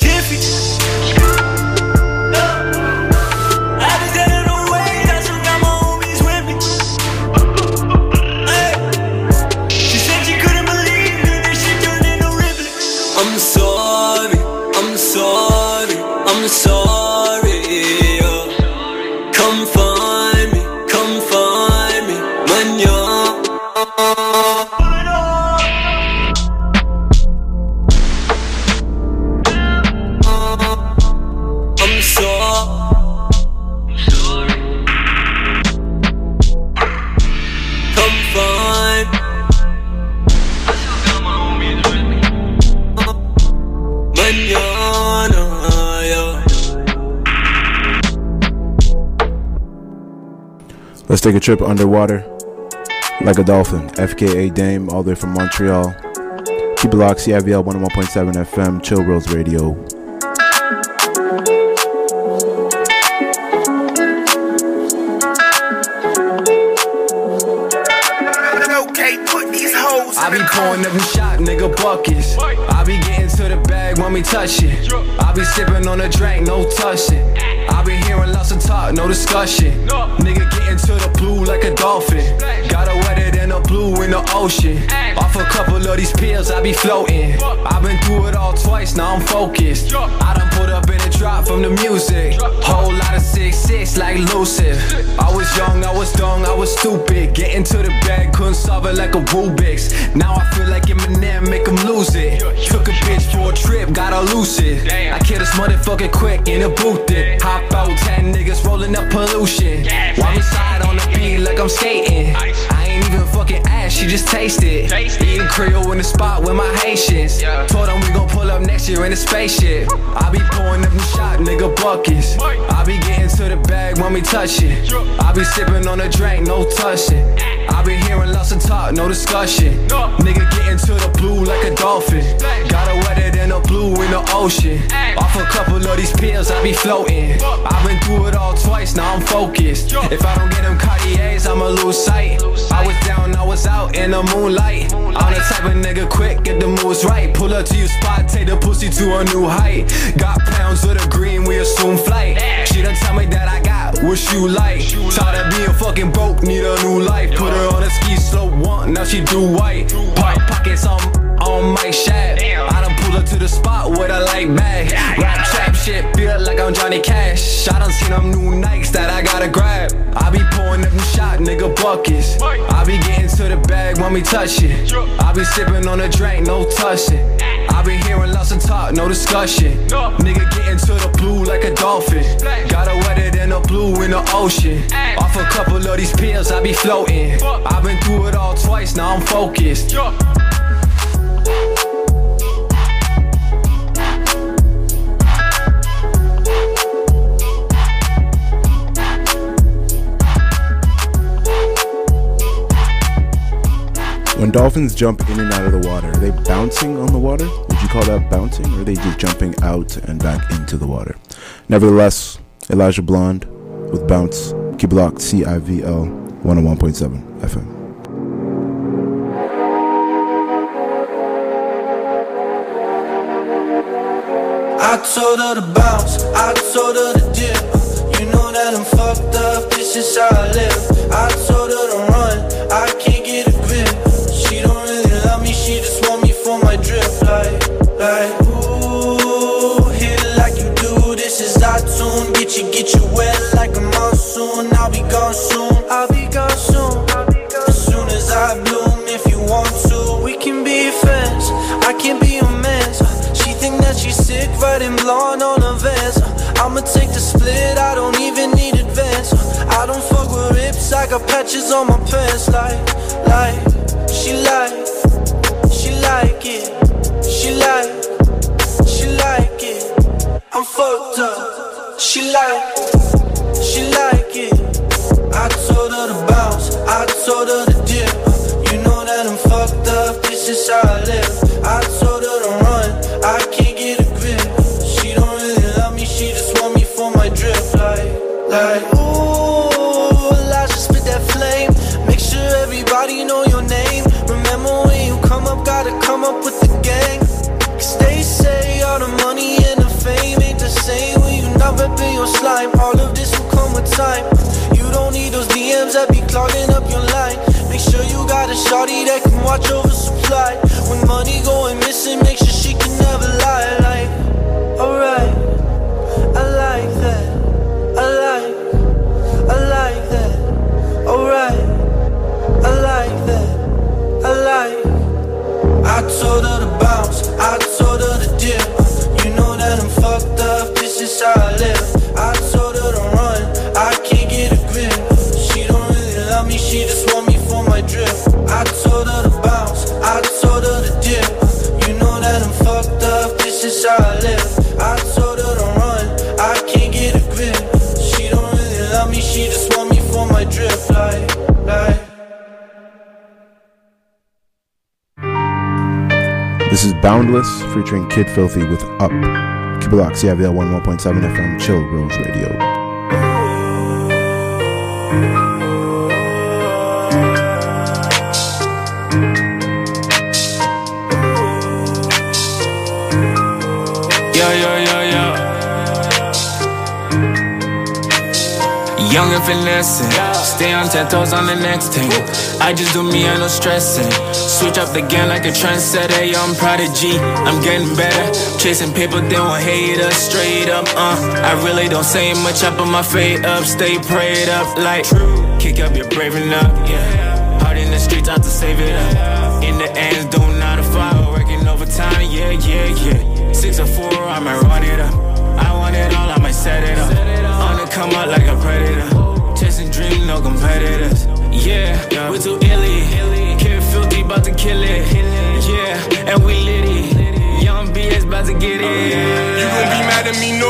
Let's take a trip underwater like a dolphin. FKA Dame, all the way from Montreal. Keep it locked, CIVL 101.7 FM, Chill Rose Radio. I be pouring up them shot, nigga, buckets. I be getting to the bag, mommy touch it. I be sipping on a drink, no touching. I be hearing lots of talk, no discussion. Nigga getting to the blue like a dolphin. Gotta wet it in the blue in the ocean. Off a couple of these pills, I be floating. I been through it all twice, now I'm focused. I done put up in a drop from the music. Whole lot of 6-6 like Lucid. I was young, I was dumb, I was stupid. Getting to the bag, couldn't solve it like a Rubik's. Now I feel like Eminem, make him lose it. Took a bitch for a trip, gotta lose it. I kill this motherfucker quick in a booth it. Hop out, 10 niggas rolling up pollution. Why me side on the beat like I'm skating? I ain't even fucking ass, she just taste it. Eating Creole in the spot with my Haitians. Told them we gon' pull up next year in a spaceship. I be pouring up and shot, nigga, buckets. I be getting to the bag when we touch it. I be sipping on a drink, no touching. I be hearing lots of talk, no discussion. Nigga getting to the blue like a dolphin. Gotta wet it in the blue in the ocean. Off a couple of these pills, I be floating. I been through it all twice, now I'm focused. If I don't get them Cartiers, I'ma lose sight. I was down, I was out in the moonlight. I'm the type of nigga quick, get the moves right. Pull up to your spot, take the pussy to a new height. Got pounds of the green, we assume flight. She done tell me that I got what you like. Tired of being fucking broke, need a new life. Put her on a ski slope, one, now she do white. Park pockets on my shaft. I done pull up to the spot with a light bag. Rap trap shit, feel like I'm Johnny Cash. I done seen them new Nikes that I gotta grab. I be pouring up and shot, nigga, buckets. I be getting to the bag when we touch it. I be sipping on a drink, no touching. I be hearing lots of talk, no discussion. Nigga getting to the blue like a dolphin. Gotta wet it in the blue in the ocean. Off a couple of these pills, I be floating. I been through it all twice, now I'm focused. When dolphins jump in and out of the water, are they bouncing on the water? Would you call that bouncing, or are they just jumping out and back into the water? Nevertheless, Elijah Blonde with Bounce. Keep locked, CIVL 101.7 FM. I told her to bounce, I told her to dip. You know that I'm fucked up, this is how I live. I told her to run, I can't get a grip. She don't really love me, she just want me for my drip. Like, ooh, hit it like you do, this is our tune. Get you wet like a monsoon. I'll be gone soon, I'll be gone soon. As soon as I bloom, if you want to, we can be friends, I can be a mess. She think that she's sick, riding blonde on a vest. I'ma take the split, I don't even need advance. I don't fuck with rips, I got patches on my pants. Like she like it, she like it. I'm fucked up, she like it. I told her to bounce, I told her to dip. You know that I'm fucked up, this is how I live. I told her to run, I can't get a grip. She don't really love me, she just want me for my drip. Like, ooh, I just spit that flame. Make sure everybody know your name. Remember when you come up, gotta come up with the gang. Cause they say all the money and the fame ain't the same when you not reppin' your slime. All of this will come with time. You don't need those DMs that be clogging up your line. Make sure you got a shawty that can watch over supply. When money going missing, make sure she can never lie. Like, alright, I like that. I like that. Alright, I like that, I like. I told her to bounce, I told her to dip. You know that I'm fucked up, this is how I live. I told her to run, I can't get a grip. She don't really love me, she just want me for my drip. I told her to bounce, I told her to dip. You know that I'm fucked up, this is how I live. I told her to run, I can't get a grip. She don't really love me, she just want me for my drip. Like This is Boundless featuring Kid Filthy with Up. Keep it locked, CIVL 101.7 FM, Chill Rose Radio. Young and finessing, stay on 10 toes on the next thing. I just do me and no stressing. Switch up the game like a trendsetter, yeah, I'm prodigy, I'm getting better. Chasing people, they won't hate us, straight up, I really don't say much, I put my fate up, stay prayed up like kick up, you're brave enough, yeah. Hard in the streets, I have to save it up. In the ends, doing 9 to 5, working overtime, yeah, yeah, yeah. 6 or 4, I might run it up. I want it all, I might set it up. Come out like a predator, chasing dreams, no competitors. Yeah, we're too illy. Kid filthy, about to kill it. Yeah, and we litty. Young BS, about to get it. You gon' be mad at me, no.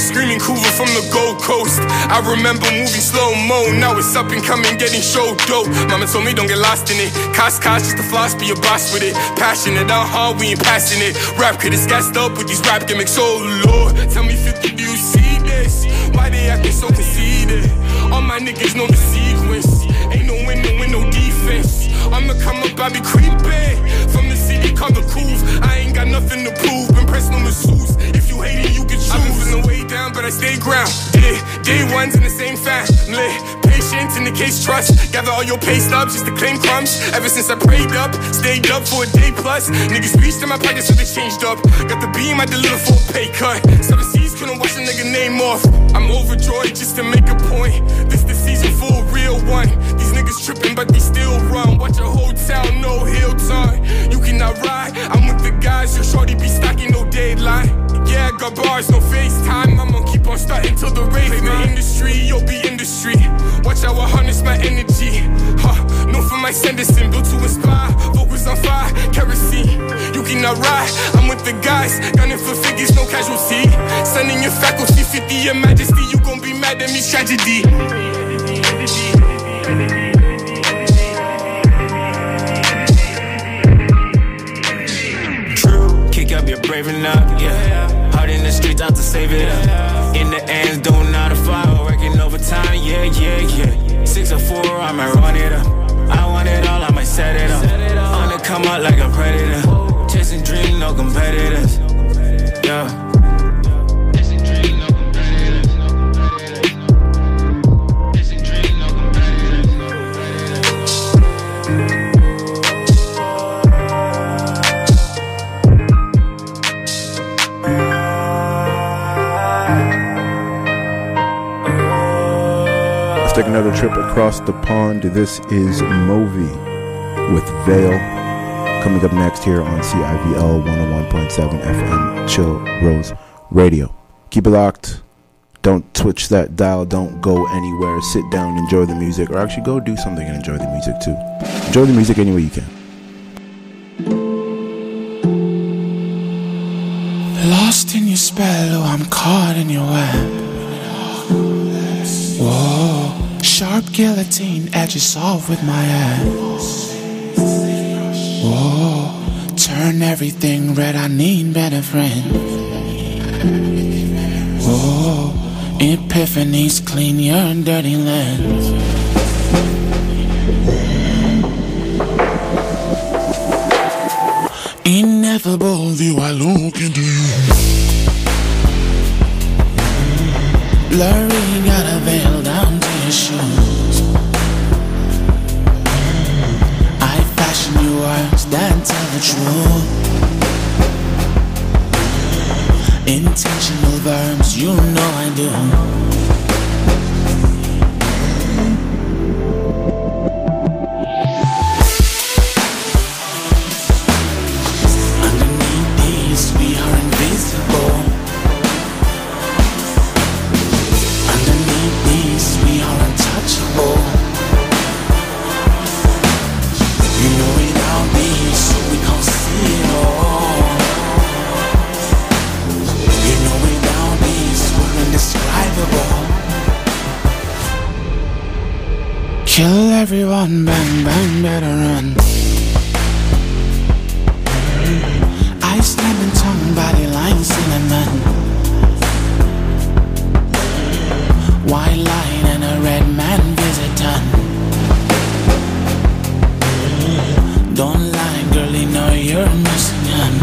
Screaming Hoover from the Gold Coast. I remember moving slow-mo. Now it's up and coming, getting show dope. Mama told me don't get lost in it. Cost, just the floss, be a boss with it. Passionate, out hard, we ain't passing it. Rap kid is gassed up with these rap gimmicks. Oh Lord, tell me 50, do you see this? Why they acting so conceited? All my niggas know the sequence. Ain't no win, no defense. I'ma come up, I be creeping. From the city called the Coos. I ain't got nothing to prove, been pressed no masseuse. If you hate it, you can choose. I've been feeling way down, but I stay ground. Day one's in the same family. Patience in the case trust. Gather all your pay stubs just to claim crumbs. Ever since I prayed up, stayed up for a day plus. Niggas reached in my pockets so they changed up. Got the beam, I deliver for a pay cut. 7 C's couldn't wash a nigga name off. I'm overjoyed just to make a point. This the season for a real one. These niggas tripping, but they still run. Watch a whole town, no hill turn. You cannot ride. I'm with the guys, your shorty be stocking, no deadline. Yeah, I got bars, no FaceTime. I'ma keep on starting till the race. Play the industry, you'll be industry. Watch how I harness my energy. Known for my Sanderson, built to inspire. Focus on fire, kerosene. You cannot ride. I'm with the guys, gunning for figures, no casualty. Sending your faculty 50, your majesty. You gon' be mad at me, tragedy. True, kick up, you're brave enough, yeah. Hard in the streets, out to save it up. In the ends, doing 9 to 5, working overtime, yeah, yeah, yeah. 6 or 4, I might run it up. I want it all, I might set it up. I'm gonna come out like a predator, chasing dreams, no competitors, yeah. Take another trip across the pond. This is Movi with Veil. Coming up next here on CIVL 101.7 FM Chill Rose Radio. Keep it locked. Don't switch that dial. Don't go anywhere. Sit down, enjoy the music, or actually go do something and enjoy the music too. Enjoy the music any way you can. Lost in your spell, oh, I'm caught in your web. Whoa. Sharp guillotine, edges off with my hands. Whoa, turn everything red, I need better friend. Whoa, epiphanies, clean your dirty lens. Ineffable view, I look into you. Blurry, got a veil down to your shoes. I fashion you words that tell the truth. Intentional verbs, you know I do. Underneath these, we are invisible. Kill everyone, bang, bang, better run. Ice, lemon, tongue, body, lime, cinnamon. White light and a red man visiting. Don't lie, girl, you know you're missing him.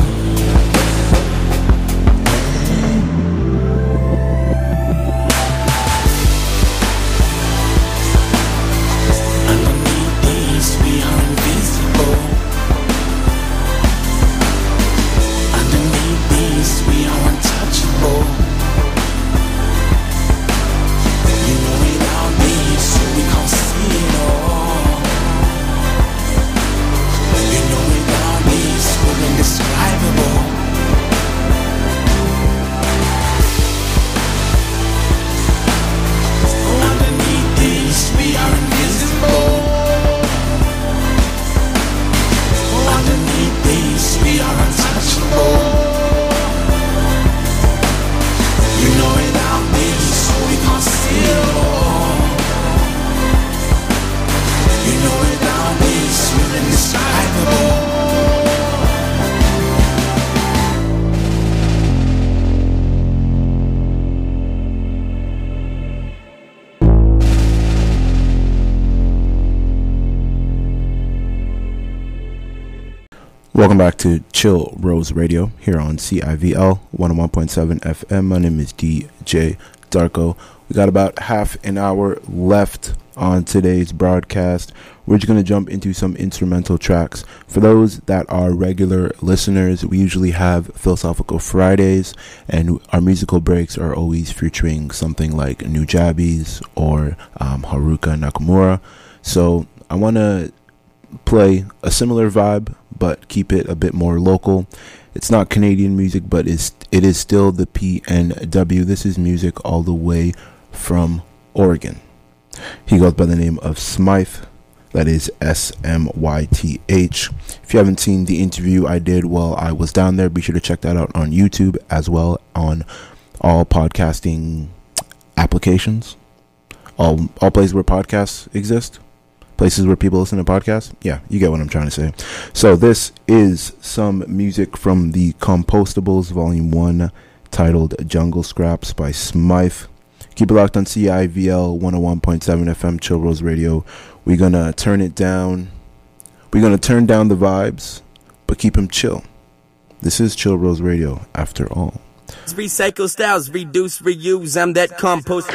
Welcome back to Chill Rose Radio here on CIVL 101.7 FM. My name is DJ Darko. We got about half an hour left on today's broadcast. We're just going to jump into some instrumental tracks. For those that are regular listeners, we usually have Philosophical Fridays, and our musical breaks are always featuring something like Nujabes or Haruka Nakamura. So I want to play a similar vibe, but keep it a bit more local. It's not Canadian music, but it is still the PNW. This is music all the way from Oregon. He goes by the name of Smyth. That is Smyth. If you haven't seen the interview I did while I was down there, be sure to check that out on YouTube as well, on all podcasting applications, all places where podcasts exist. Places where people listen to podcasts. Yeah, you get what I'm trying to say. So this is some music from the Compostables Volume 1 titled Jungle Scraps by Smyth. Keep it locked on CIVL 101.7 FM Chill Rose Radio. We're going to turn it down. We're going to turn down the vibes, but keep them chill. This is Chill Rose Radio after all. Recycle styles, reduce, reuse. I'm that compost.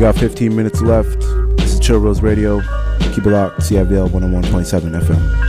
got 15 minutes left. This is Chill Rose Radio. Keep it locked. CIVL 101.7 FM.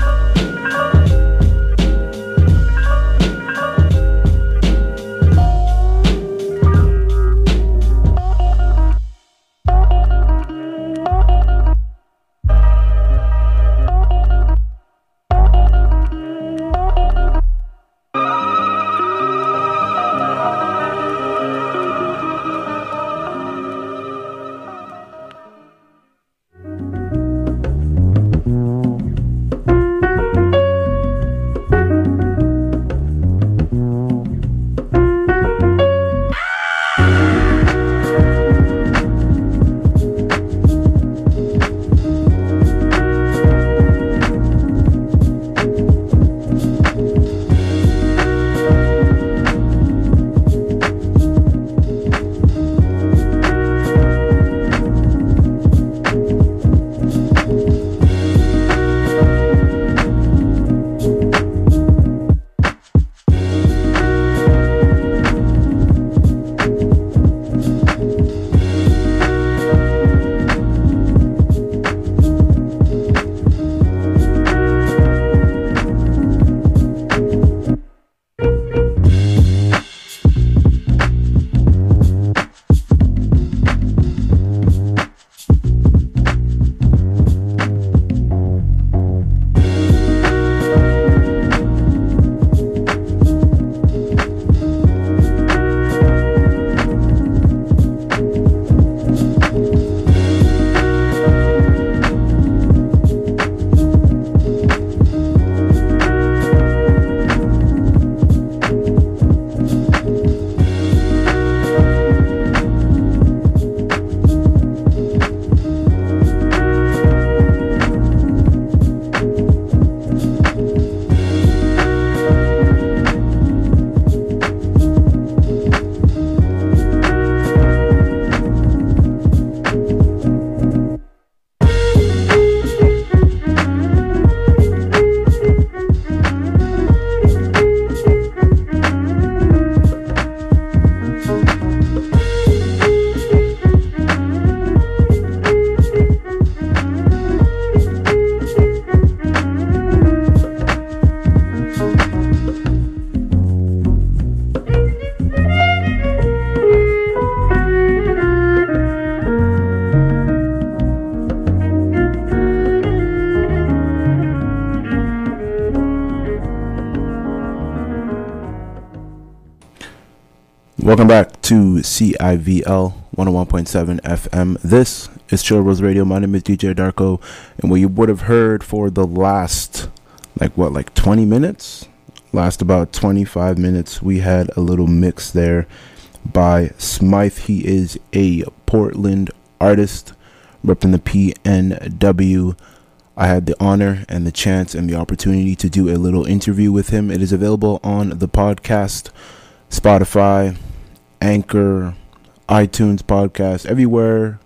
Welcome back to CIVL 101.7 FM. This is Chill Rose Radio. My name is DJ Darko, and what you would have heard for the last, like 20 minutes? Last about 25 minutes, we had a little mix there by Smyth. He is a Portland artist, repping the PNW. I had the honor and the chance and the opportunity to do a little interview with him. It is available on the podcast, Spotify, Anchor, iTunes podcast, everywhere.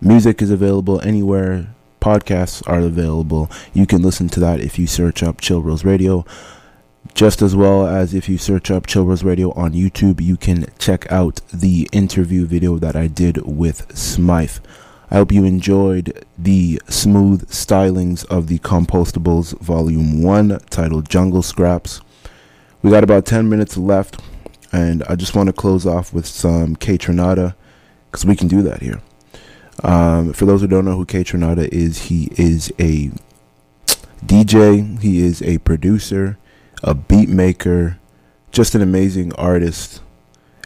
Music is available anywhere. Podcasts are available. You can listen to that if you search up Chill Rose Radio. Just as well as if you search up Chill Rose Radio on YouTube, you can check out the interview video that I did with Smyth. I hope you enjoyed the smooth stylings of the Compostables Volume 1 titled Jungle Scraps. We got about 10 minutes left. And I just want to close off with some Kaytranada, because we can do that here. For those who don't know who Kaytranada is, he is a DJ, he is a producer, a beat maker, just an amazing artist.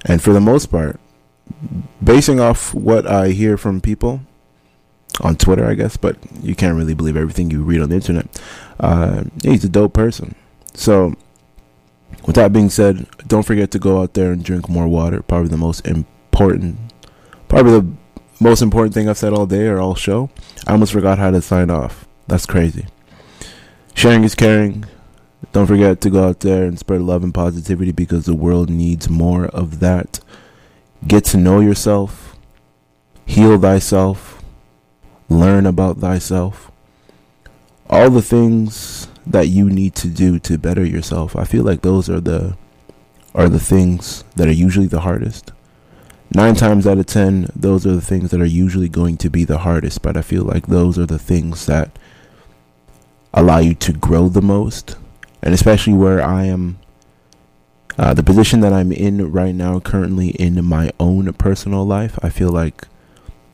And for the most part, basing off what I hear from people on Twitter, I guess, but you can't really believe everything you read on the internet, he's a dope person. So with that being said, don't forget to go out there and drink more water. Probably the most important thing I've said all day or all show. I almost forgot how to sign off. That's crazy. Sharing is caring. Don't forget to go out there and spread love and positivity, because the world needs more of that. Get to know yourself. Heal thyself. Learn about thyself. All the things that you need to do to better yourself. I feel like those are the things that are usually the hardest. 9 times out of 10, those are the things that are usually going to be the hardest, but I feel like those are the things that allow you to grow the most. And especially where I am, the position that I'm in right now, currently in my own personal life, I feel like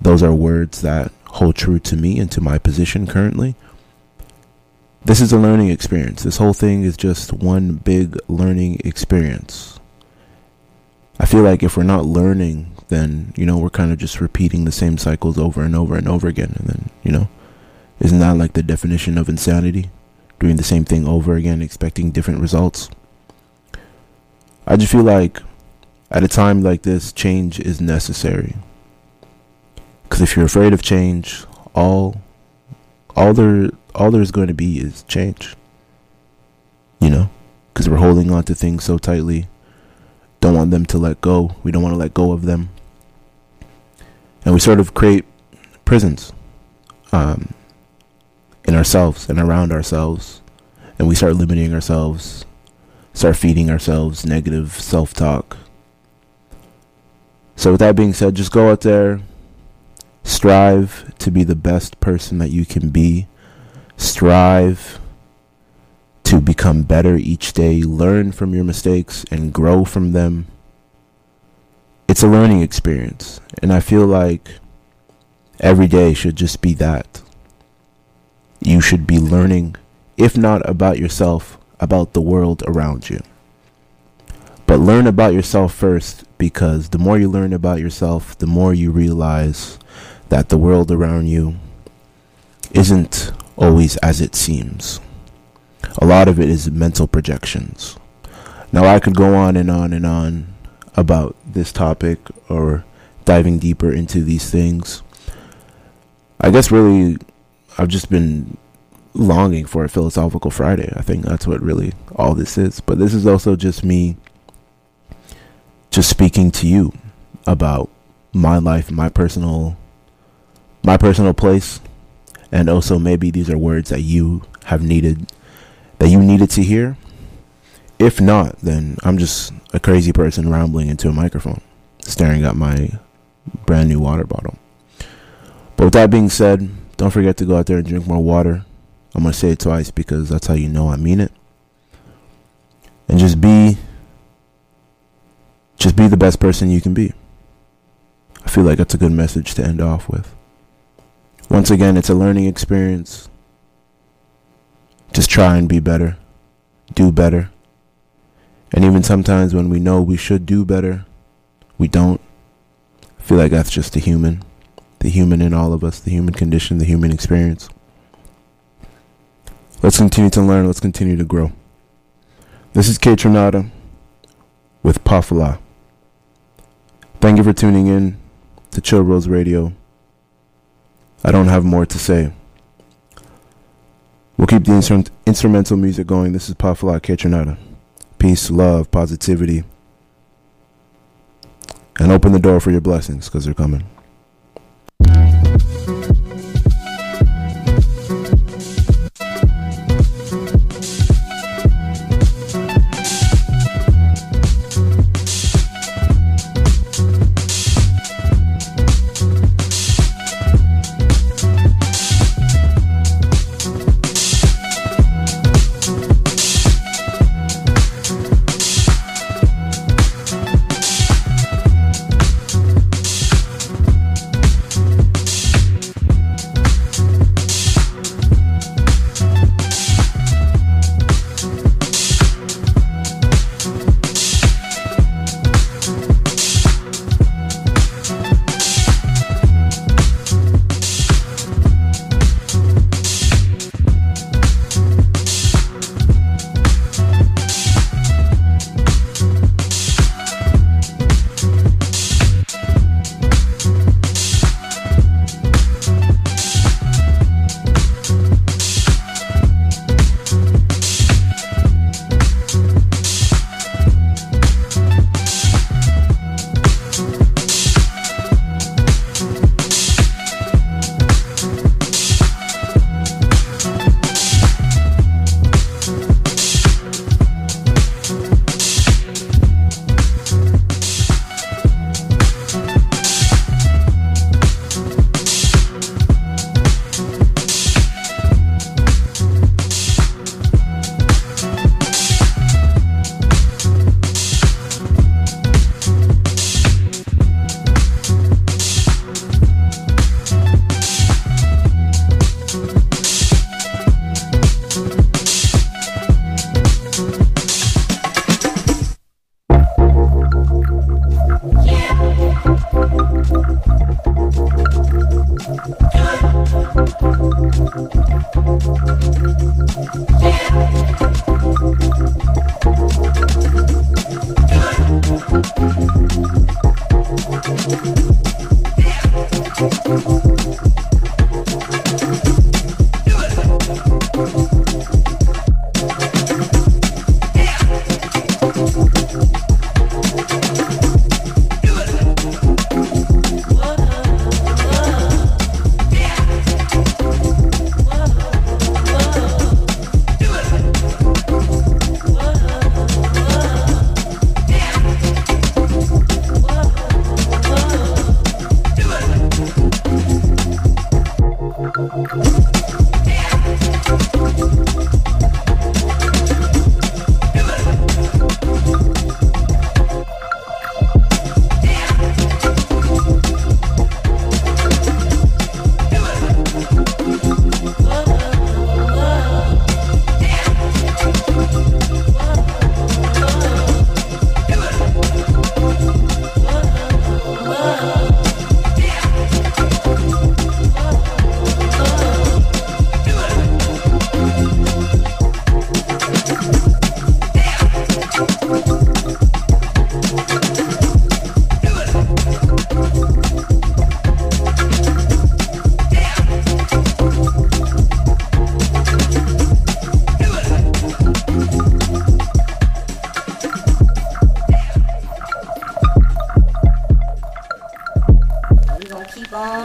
those are words that hold true to me and to my position currently. This is a learning experience. This whole thing is just one big learning experience. I feel like if we're not learning, then, you know, we're kind of just repeating the same cycles over and over and over again. And then, you know, isn't that like the definition of insanity? Doing the same thing over again, expecting different results. I just feel like at a time like this, change is necessary. Because if you're afraid of change, all there's going to be is change. You know, because we're holding on to things so tightly. Don't want them to let go. We don't want to let go of them. And we sort of create prisons in ourselves and around ourselves. And we start limiting ourselves, start feeding ourselves negative self-talk. So with that being said, just go out there, strive to be the best person that you can be, strive to become better each day, learn from your mistakes and grow from them. It's a learning experience, and I feel like every day should just be that. You should be learning, if not about yourself, about the world around you. But learn about yourself first, because the more you learn about yourself, the more you realize that the world around you isn't always as it seems. A lot of it is mental projections. Now, I could go on and on and on about this topic or diving deeper into these things. I guess really I've just been longing for a Philosophical Friday. I think that's what really all this is. But this is also just me just speaking to you about my life, my personal place. And also maybe these are words that you have needed, that you needed to hear. If not, then I'm just a crazy person rambling into a microphone, staring at my brand new water bottle. But with that being said, don't forget to go out there and drink more water. I'm going to say it twice because that's how you know I mean it. And just be the best person you can be. I feel like that's a good message to end off with. Once again, it's a learning experience. Just try and be better, do better. And even sometimes when we know we should do better, we don't. I feel like that's just the human in all of us, the human condition, the human experience. Let's continue to learn, let's continue to grow. This is Kaytranada with Pafala. Thank you for tuning in to Chill Rose Radio. I don't have more to say. We'll keep the instrumental music going. This is Pafala, Kaytranada. Peace, love, positivity. And open the door for your blessings, because they're coming.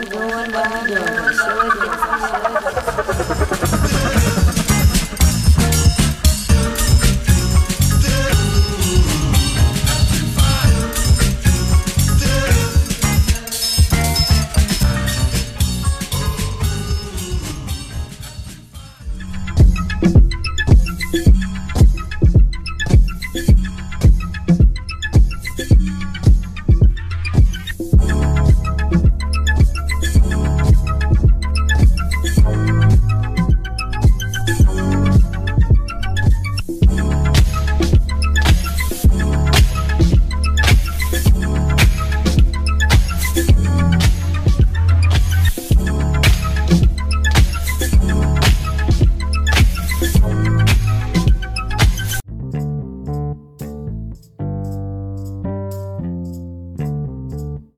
doing what we doing. So